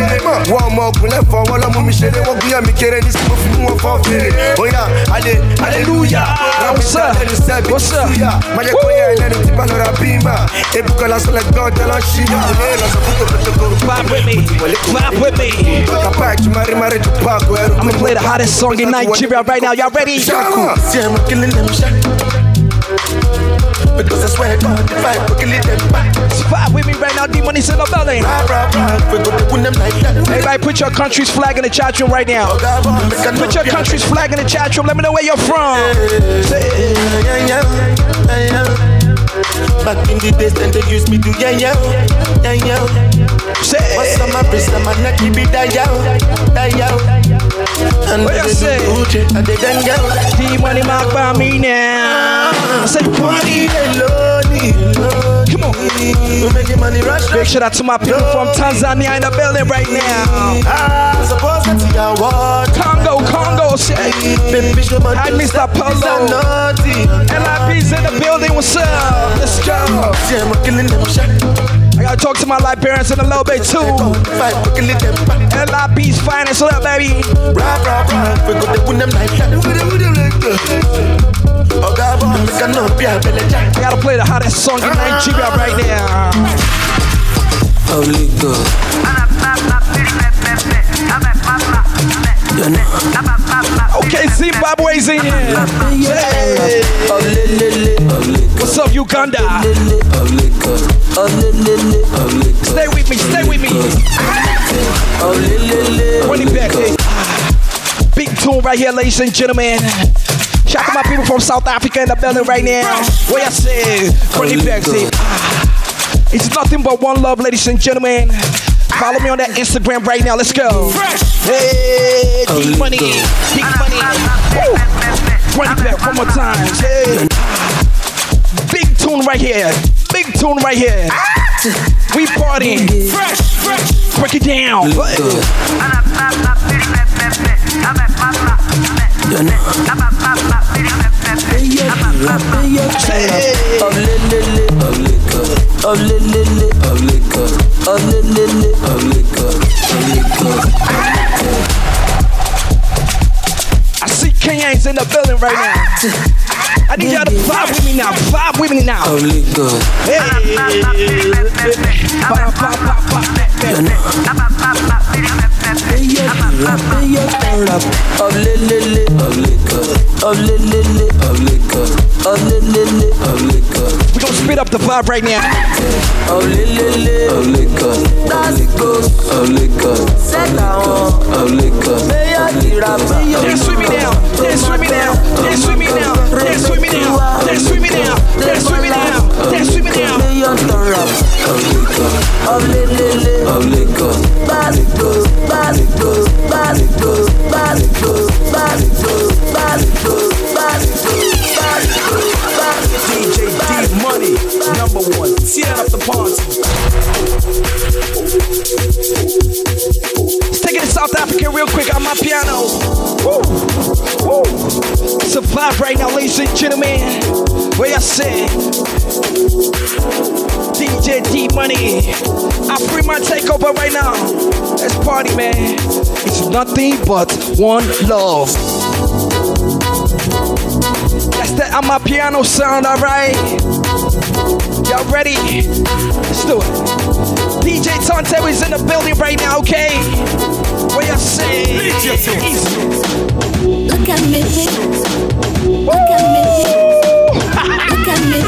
One more, go left for one, mo michele. One go ya mi kere, this mo fi mo for fere. Oh yeah, ale, hallelujah. What's up? What's up? Maje koya, ele nti palo rabima. Ebuka la sole God, la shima. Vibe with me, vibe with me. I'ma play the hottest song in Nigeria right now. Y'all ready? I'm killing them shot. Because I swear God, if I fucking leave them back. Spot with me right now, D-Money in the building. Everybody put your country's flag in the chat room right now. Put your country's flag in the chat room. Let me know where you're from. Back in the days, then they used me to yeah, yeah, yeah, yeah. Say, what's on my wrist and my neck, you be die out, die out. And what you say? And they done go. D-Money mark by me now. I say party, lonely, lonely. Come on. We making money rush. Make sure that to my people from Tanzania in the building right now. Ah, suppose that you are what? Congo, Congo, say. I miss that polo. L I P's in the building, what's up? Let's go. Yeah, I'm killing them shit. I gotta talk to my Liberians in a little bit too. L I B's finest, what up, baby? Rap, rap, rap. We got the win them like that. Oh God, we cannot be a belly jack. I gotta play the hottest song in Nigeria right now. Holy God. Okay, Zimbabwe's in here. Hey. What's up, Uganda? Stay with me, stay with me. Run it back, eh? Big tune right here, ladies and gentlemen. Shout out to my people from South Africa in the building right now. What I say? Run it back, eh? It's nothing but one love, ladies and gentlemen. Follow me on that Instagram right now. Let's go. Fresh. Hey, D Money, D Money. Run it back one more time. Hey. Big tune right here. Big tune right here. We partying. Fresh, fresh. Break it down. I see Kanye's in the building right now. I need y'all to vibe with me now, vibe with me now. Holy God. Hey. Pop, pop, pop, pop. We're gonna speed up the vibe right now. Dance with me now, dance with me now, dance with me now, dance with me. Dance with me now, dance with me now, dance with me now. D J D-Money, number one, tear up the party. Let's take it to South Africa real quick on my piano. Woo, woo. It's a vibe right now, ladies and gentlemen. Where y'all say? D J D-Money. I free my takeover right now. Let's party, man. It's nothing but one love. That's that on my piano sound, alright? Y'all ready? Let's do it. D J Tante is in the building right now, okay? What y'all say? Look at me, look at me, look at me,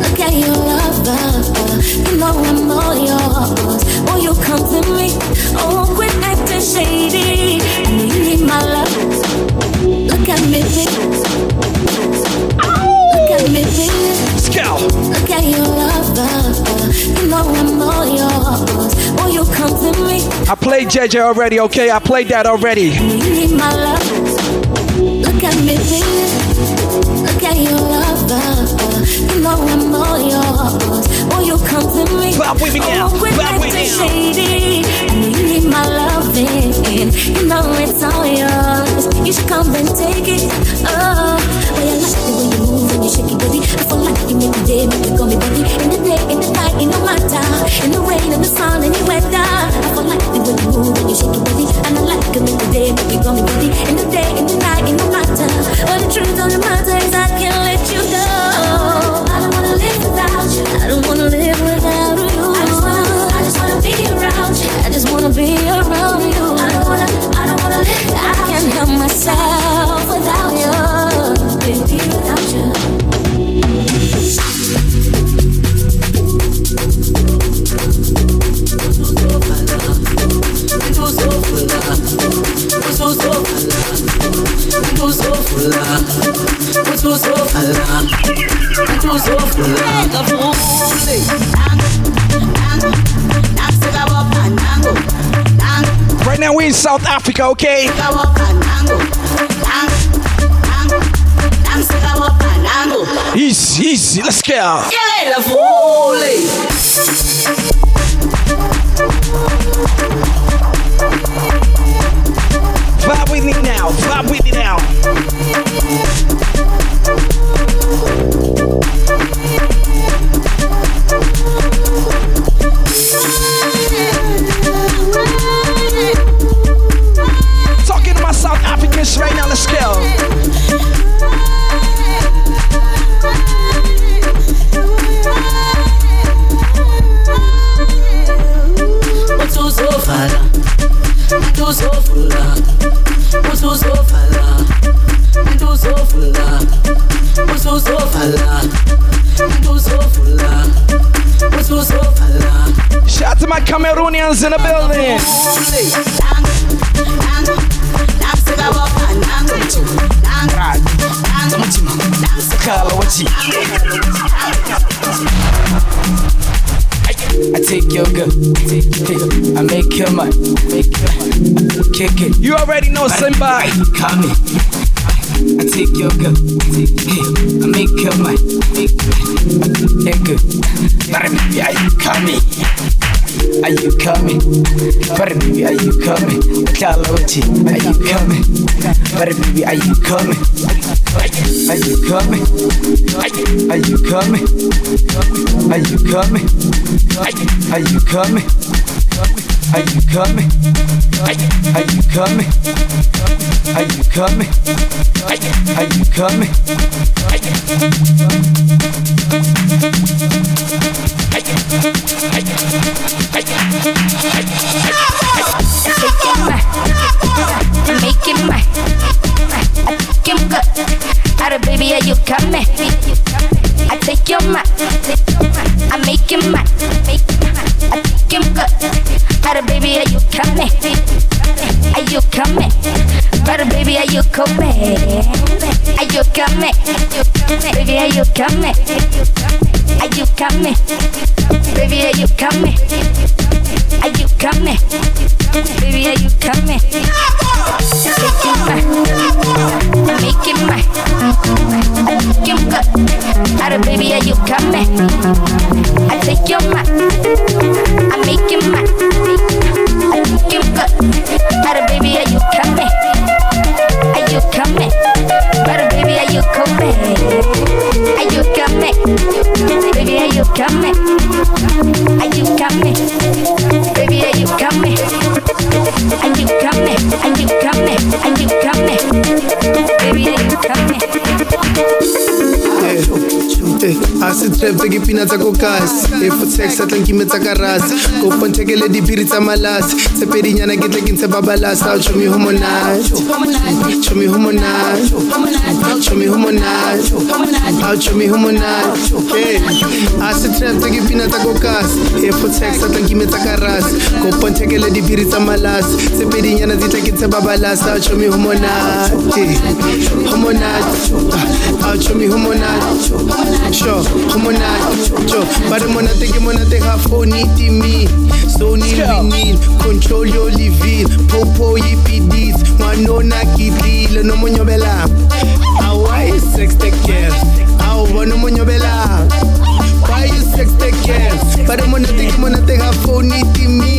look at your lover. You know I'm all yours. Oh, you come to me. Oh, quit acting shady. I know you need my love. Look at me, look at me, look at your lover. You know I'm all yours. Oh, you come to me. I played J J already, okay? I played that already. My love. Look at me, look at your lover. You know I'm all yours. Oh, you come to me. Clap with me now. Oh, clap with me now. And you need my loving. You know it's all yours. You should come and take it. Oh, oh, you like the way you move and you shake your body. I feel like you make the day, make you call me buddy. In the day, in the night, in the winter, in the rain, in the sun, in the weather. I feel like the way you move and you shake your body. And I like you make the day, make you call me buddy. In the day, in the night, in the matter. But the truth of the matter is I can't let you go. I don't wanna live without you. I just wanna, I just wanna be around you. I just wanna be around you. I don't wanna, I don't wanna live without you. I can't help myself without you. Baby, without you. Right now we're in South Africa, okay? Easy, easy, let's go. Vibe with me now, vibe with me now. Talking to my South Africans right now, let's go. Shout out to my Cameroonians in the building. I take your girl, I make your money, kick it. You already know, somebody. Call me. I take your girl, I make your money, kick it. Are you coming? Are you coming? Baby, are you coming? Are you coming? Baby, are you coming? Are you coming? Are you coming? Are you coming? Are you coming? Are you coming? Are you coming? Are you coming? Are you coming? Make it mine. Make it mine. Outta baby, are you coming? I take your mind, I make it mine. I take him good. Outta baby, are you coming? Are you coming? Outta baby, are you coming? Are you coming? Baby, are you coming? Are you coming? Baby, are you coming? Are you coming? Baby, are you coming? Make it mine, I take him good. Outta baby, are you coming? I take your mind, I make it mine. I take him good. Outta baby, are you coming? Are you coming? Outta baby, are you coming? Are you coming? Baby, are you coming? Are you coming? Baby, are you coming? Are you coming? Are you coming? Are you coming? Baby, are you coming? I sit trap to get peanuts a cocas. If it's sex, I think you met a caras. Go and take a lady beer, it's a malas. The peridian, I get like it's a babalas. I'll show me homonage. Show me homonage. Show me homonage. I'll show me homonage. Hey, I sit trap to get peanuts a cocas. If it's sex, I think you met a caras. Go and take a lady beer, it's a malas. The peridian, I get like it's a babalas. I'll show me homonage. Homonage. I'll show me homonage. Sure, come on now, sure. But I'm gonna take him on a half phony me. So need me need control your living. Popo E P Ds, one no naked deal, no money bella. How you sex the girls? How no money bella? Why you sex the girls? But I'm gonna take him on a half phony me.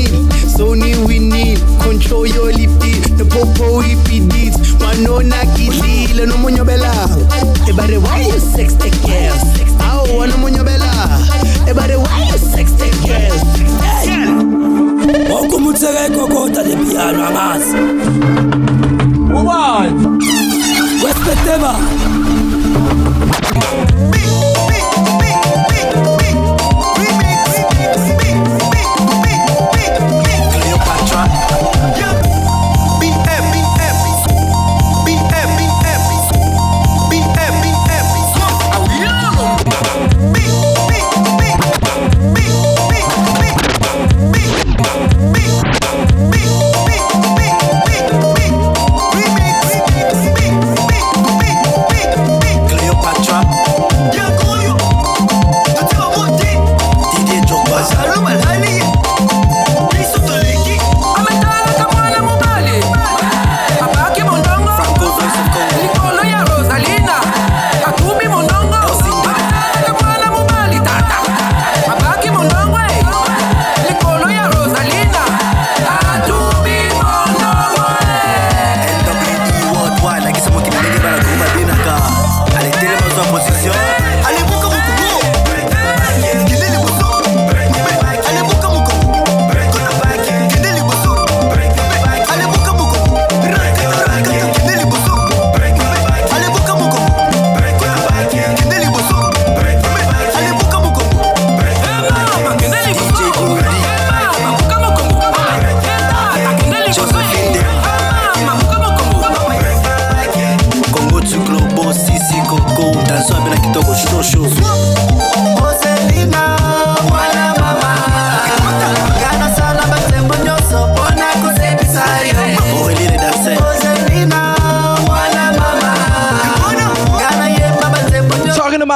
So need we need control your living. The popo E P Ds, one no naked deal, no money bella. But why you sex the girls? I want to munya bella. Everybody, why you sex the girls? Welcome to the Kokota de Piano Amas. What? What's the tema? Beat, beat, beat, beat, beat, beat, beat, beat, beat, beat, beat, Cleopatra. Be happy, happy. Be happy, happy. Be happy, happy.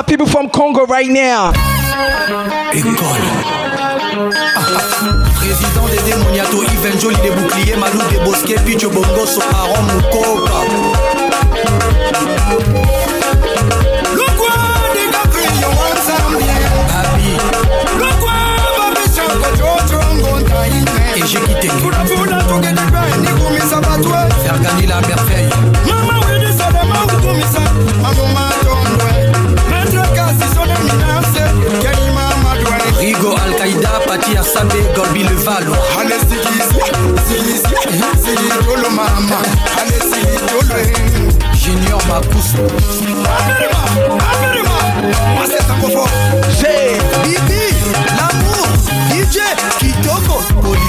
People from Congo right now. Hey, Président des démoniato, Yves Njoli des boucliers, Malou des bosquets, Pichu Bongo, Soparon, Moukoka. Le quoi des caprions ensemble. Abi. Le quoi va me chanter, et j'ai quitté. Pour la pour la tout gagner, ni comme ça va toi. Faire gagner la merveille. Maman, oui, de ça, maman, ou comme ça. Maman, maman, maman, maman, maman, Rigo, Al-Qaïda, Pati, Assambe, Gorbi, le Valo. Allez, c'est qui, c'est qui, maman. Allez, c'est qui, Junior, ma pousse. Appelle-moi, appelle-moi. Moi, c'est un peu fort. J'ai Bibi, l'amour, D J, Kitoko, Polio.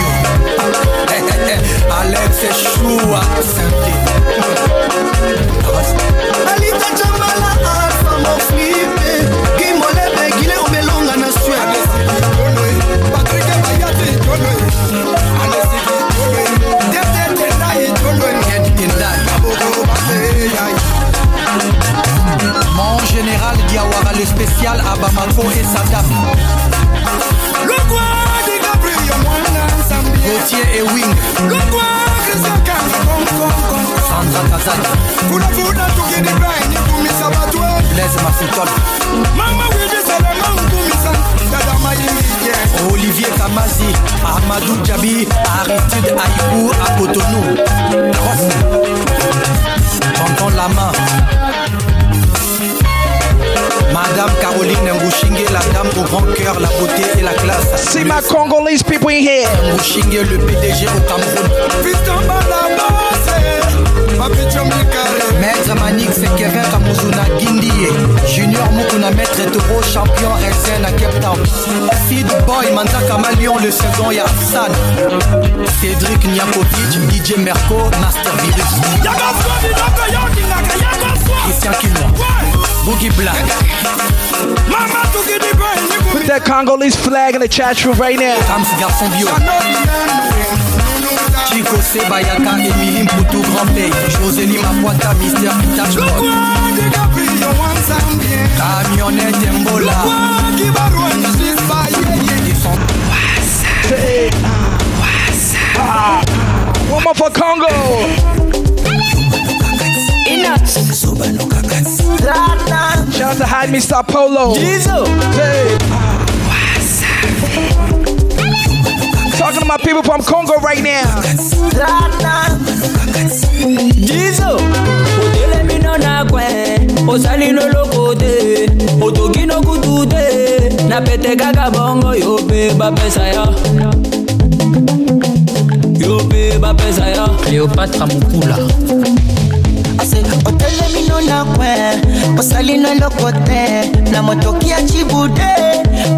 Alex, c'est chou, à Saint-Pierre. Alita, Jamala, Alpha, mon flippé. Gimole, Beguile, Omelonga, Nasuel. Mon général Diawara, le spécial Abamako et Sadaf. Le quoi des Gabriel, moi Gauthier et Wing. Le quoi que ça casse, Sandra Kazan. Pour la foule, tout est des bains, pour mes sabatois. Blaise Mafoutol. Maman, oui, des éléments, pour mes sabatois. Olivier Kamazi, Ahmadou Djabi, Aristide Aïkou à Cotonou. J'entends la main. Madame Caroline Ngouchingue, la dame au grand cœur, la beauté et la classe. C'est ma Congolese people in here. Ngouchingue, le P D G au Cameroun. Piston Balabase, Papi Jomikare. Maître Manik, c'est Kevin Kamuzuna Guindie. Junior Mukuna, maître Toro, champion R C N à Cape Town. Sid Boy, Mandaka Malion, le second Yafsan. Cédric Niakovic, D J Merco, Master Virus. Yagaswa, Dinaka, Yakinaka, Yagaswa. Christian Kinoa. Boogie Black. Put that Congolese flag in the chat room right now. Chico Sebayaka, Emilie Mputu, Grand Pays, Josélie Mapuata, Mister Pitach. Le quoi des Gabriel, Wansamien. Camionnette Mbola. Le quoi qui va loin, je suis pas yé. Ils sont Wassa. One more for Congo. Shout out to Hide Mister Polo. Diesel. Hey. Talking to my people from Congo right now. Diesel. Cléopatra Mukula. Otele mino na kwe, osali na lokote, na motoki ya chibude,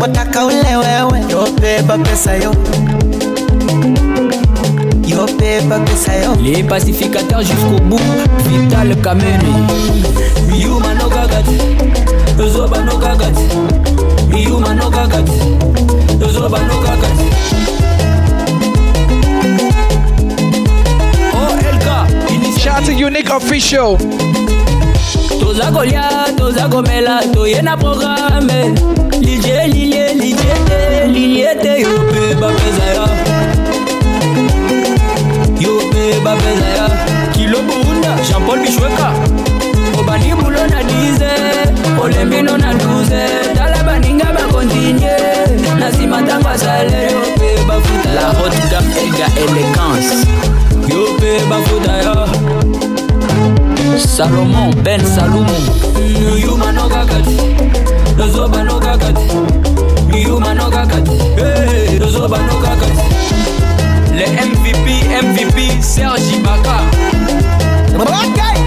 wataka ule wewe. Yo beba pesa yo, yo beba pesa yo. Les pacificateurs jusqu'au bout, Vital Kameni. Miyuma no gagati, Zoba no gagati. Miyuma no gagati, Zoba no gagati. Shout out to Unique Official. Toza golia, toza gomela, toye na programme. Lije, lije, lije te, lije te. Yo pe ba pesa ya, yo pe ba pesa ya. Kilo Bunda, Jean-Paul Bichweka. Obani bulo na dize, olembino na douze. Talabaninga ba continue, nasimata kwa sale. Yo pe ba futa. La haute dame ega élégance. Yo pe ba futa ya. Salomon Ben Salomon. Miyuma no gagati, Zoba no gagati. Miyuma no gagati, hey, Zoba no gagati. Les M V P, M V P, Serge Ibaka. Rakay,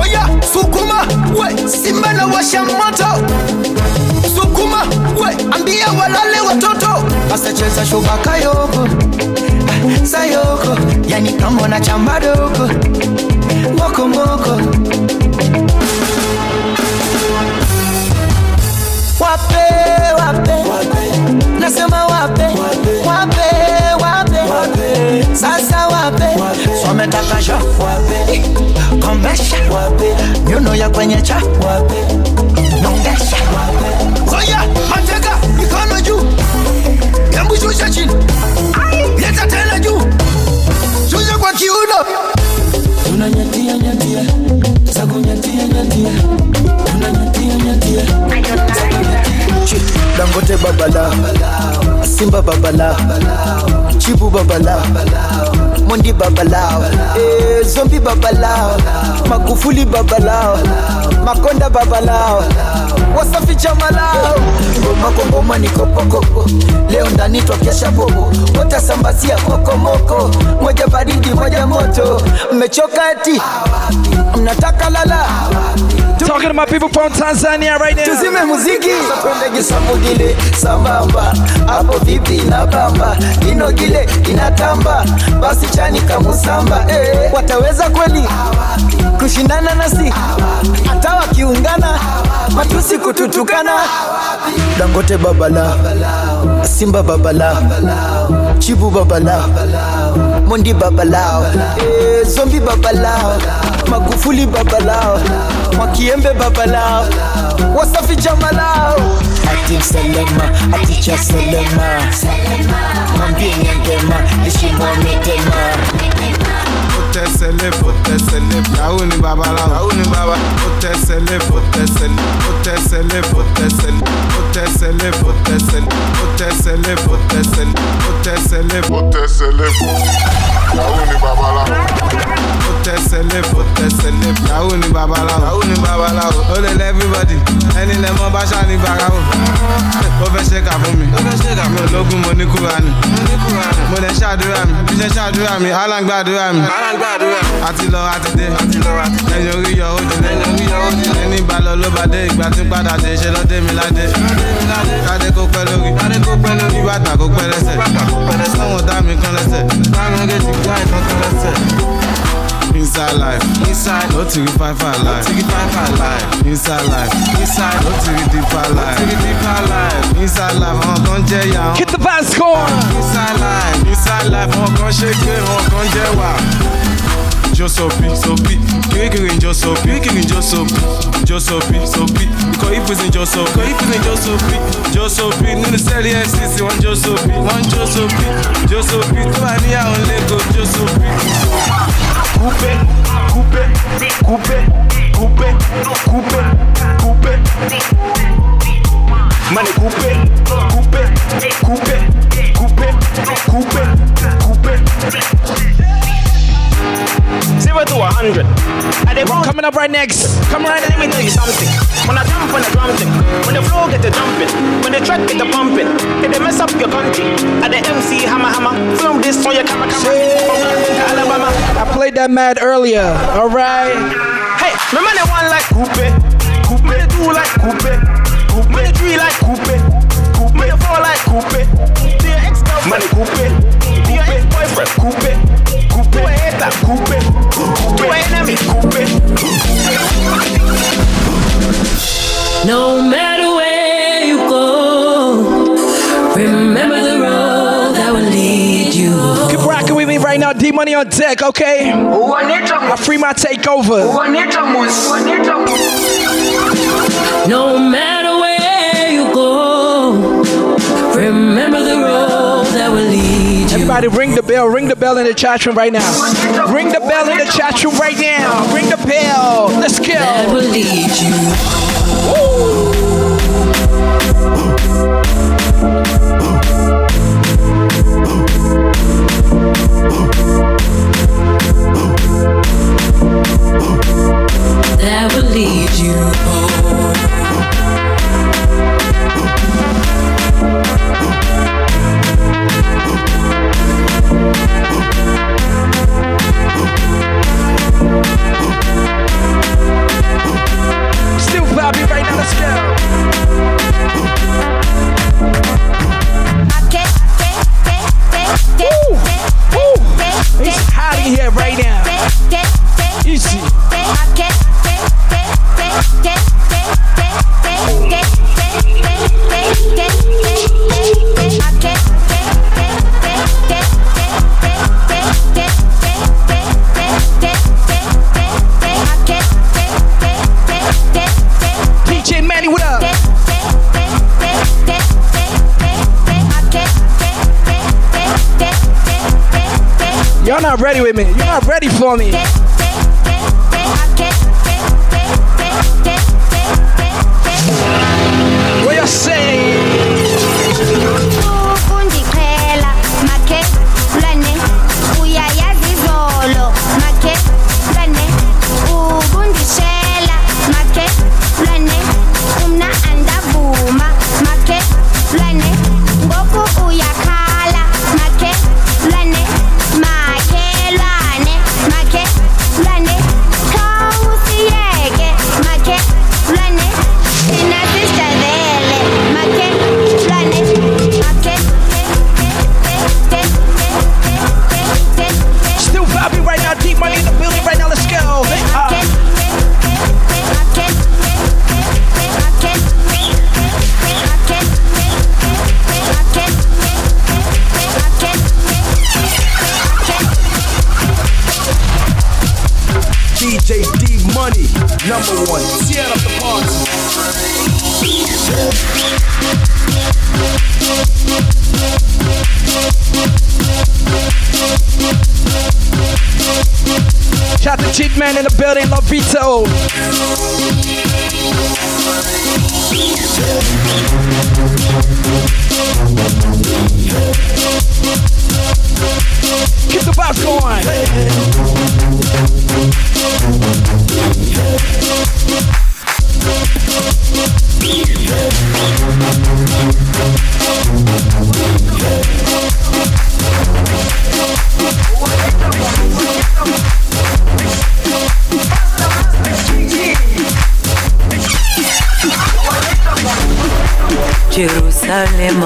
Oya, Sukuma, we, Simba na washamoto. Sukuma, we, ambia walale watoto. Asacheza shubaka yoko, sayoko, yani kambo na chamba doko. Moko moko wape wape, wape. Nasema wape. Wape. Wape wape wape sasa wape, wape. Swame takasho wape kombesha wape nyuno ya kwenye cha wape nongesha wape oya mateka mikono juu yambushusha touch it. Aye. Let her tell you. Suja kwa kiuno. Unanyatia nyatia. Sagunyatia nyatia. Unanyatia nyatia. Dangote babala. Simba babala. Chibu babala. Mondi babalao. Eh, zombie babalao. Magufuli babalao. Makonda babalao. Wasafi chamalao. Ngoma ngoma niko poko. Leo ndani twakesha bobo. Wote sambazia koko moko. Moja baridi moja moto. Mmechoka eti. Mnataka lala. Talking to my people from Tanzania right now. Tuzime muziki. Sapendegi samugile sambamba. Hapo vipi na bamba. Inogile inatamba. Basi chani kamusamba. Eh, wataweza kweli kushindana nasi? Hata wakiungana matusi kututukana. Dangote babala, Simba babala, Chibu babala, Mondi babala, eh, Zombi babala, Magufuli babala, Mwakiembe babala, Wasafi jamala. Ati mselema, ati cha selema, Mambi nyangema, lishimo metema. Hotel celeb, hotel celeb, Rauni Baba, Rauni Baba. Hotel celeb, hotel celeb, hotel celeb, hotel celeb, hotel celeb, hotel celeb, hotel celeb, hotel celeb, hotel celeb, hotel celeb, Rauni Baba. Hotel celeb, hotel celeb, Rauni Baba, Rauni Baba. Hold it, everybody. Any lemon bashani bagao. Over shake up for me. Over shake up. No logo money kuani. Money kuani. Money shaduami. Money shaduami. Alang baduami. Atilo atide, atilo atide. Nenyo riyo ode, nenyo riyo ode. Neni balo lo bade, igbatin pada de, se lo de mi lade. Kade ko pelori, kade ko pelori. Ibata ko pelese, ibata ko pelese. Won da mi kan lese, da mi ge ti guy kan kan lese. Inside life, inside, no to five five life. Take it five five life. Inside life, inside, no to deep five life. Take it deep five life. Inside life, on kan je ya. Get the bass score. Inside life, inside life, on kan shake, on kan je wa. Just so big, so big. Kicking in just so big, kicking in just so big, just so big, so big. Because if it's in just so, because if it's in just so big, just so big. Need to sell the S C C one just so big, one just so big, just so big. To any on Lego, just so big. Coupe, coupe, coupe, coupe, coupe, coupe. Money coupe, coupe, coupe, coupe, coupe, coupe. Zero to a hundred. Coming up right next. Come right and let me tell you something. When I jump on the drum thing, when the flow get the jumping, when the track get the pumping, if they mess up your country, at the M C hammer hammer, film this on your camera camera. Alabama. I played that mad earlier. All right. Hey, remember the one like coupe, coupe, the two like coupe, coupe, the three like coupe, coupe, the four like coupe, the ex girlfriend coupe, the ex boyfriend coupe. Coupe, hater, coupe, to an enemy, coupe. No matter where you go, remember the road that will lead you. Keep rocking with me right now, D-Money on deck, okay? I free my takeover. No matter where you go, remember the road that will lead you. Everybody ring the bell, ring the bell in the chat room right now. Ring the bell in the chat room right now. Ring the bell. Let's go. That will lead you. Woo. That will lead you. Still vibing right now, let's go. Y'all not ready with me. Y'all not ready for me. What y'all say? Number one, tear up the party. Shout to Cheat Man in the building, Lovito. Keep the box going. Jerusalem,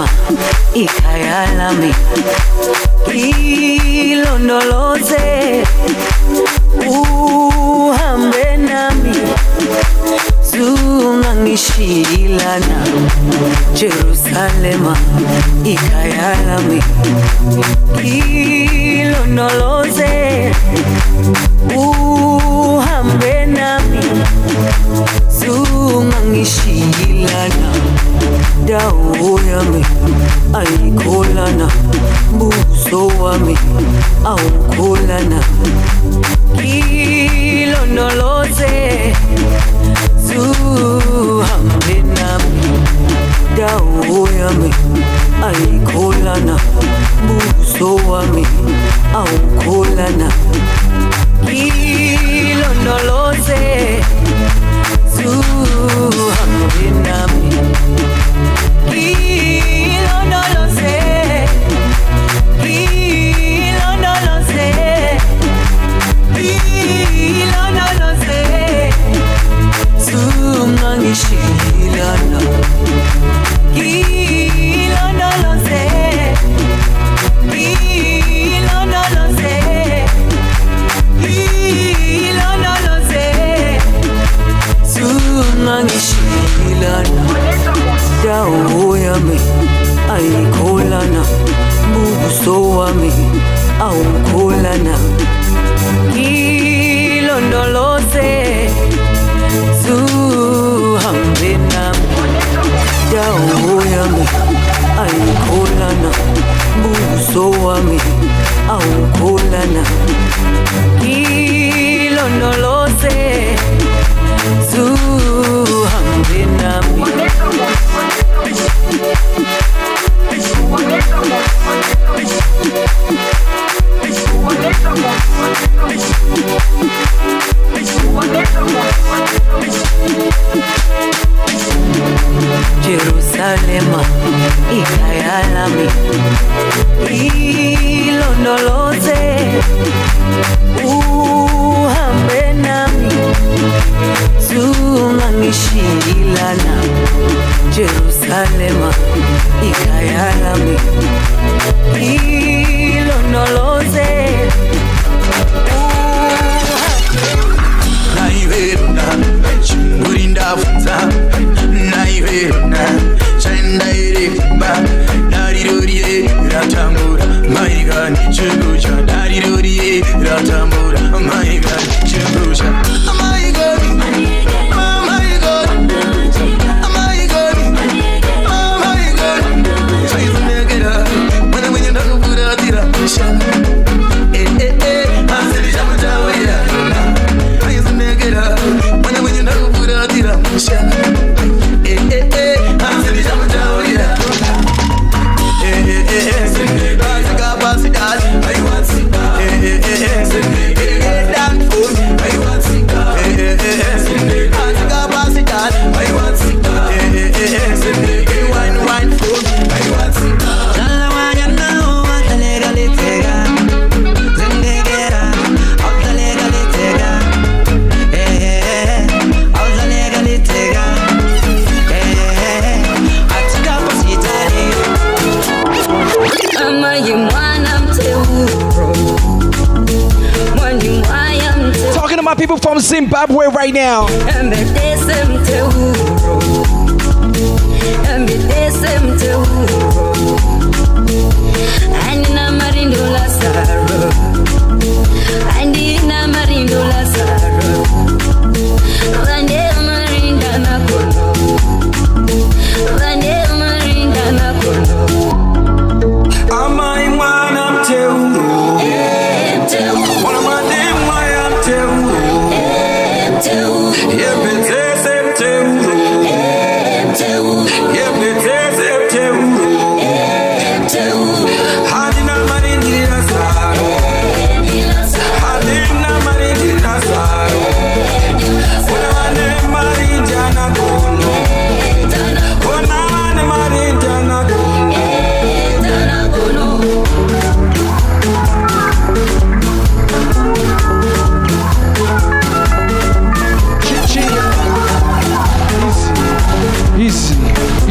ikayalami, ilondoloze, uhambe nami, zungangishilana. Jerusalem, ikayalami, ilondoloze, uhambe nami, zungangishilana. Dawo yami ayikolana buso wami awukolana ilondoloze zuhambe nami dawo yami ayikolana buso wami awukolana ilondoloze zuhambe nami. Hilo no lo sé, hilo no lo sé, hilo no lo sé. Suman y shilana. Hilo no lo sé, hilo no lo sé, hilo no lo sé. Suman y shilana. Dawo yami ayikolana buso wami awukolana ilondoloze zuhambe nami. Dawo yami ayikolana buso wami awukolana ilondoloze zuhambe nami. Jerusalem, ikayalami, ilondoloze, uhambe nami, zungangishilana. Jerusalem, ikayalami, ilondoloze, Hey, hey. people from Zimbabwe right now.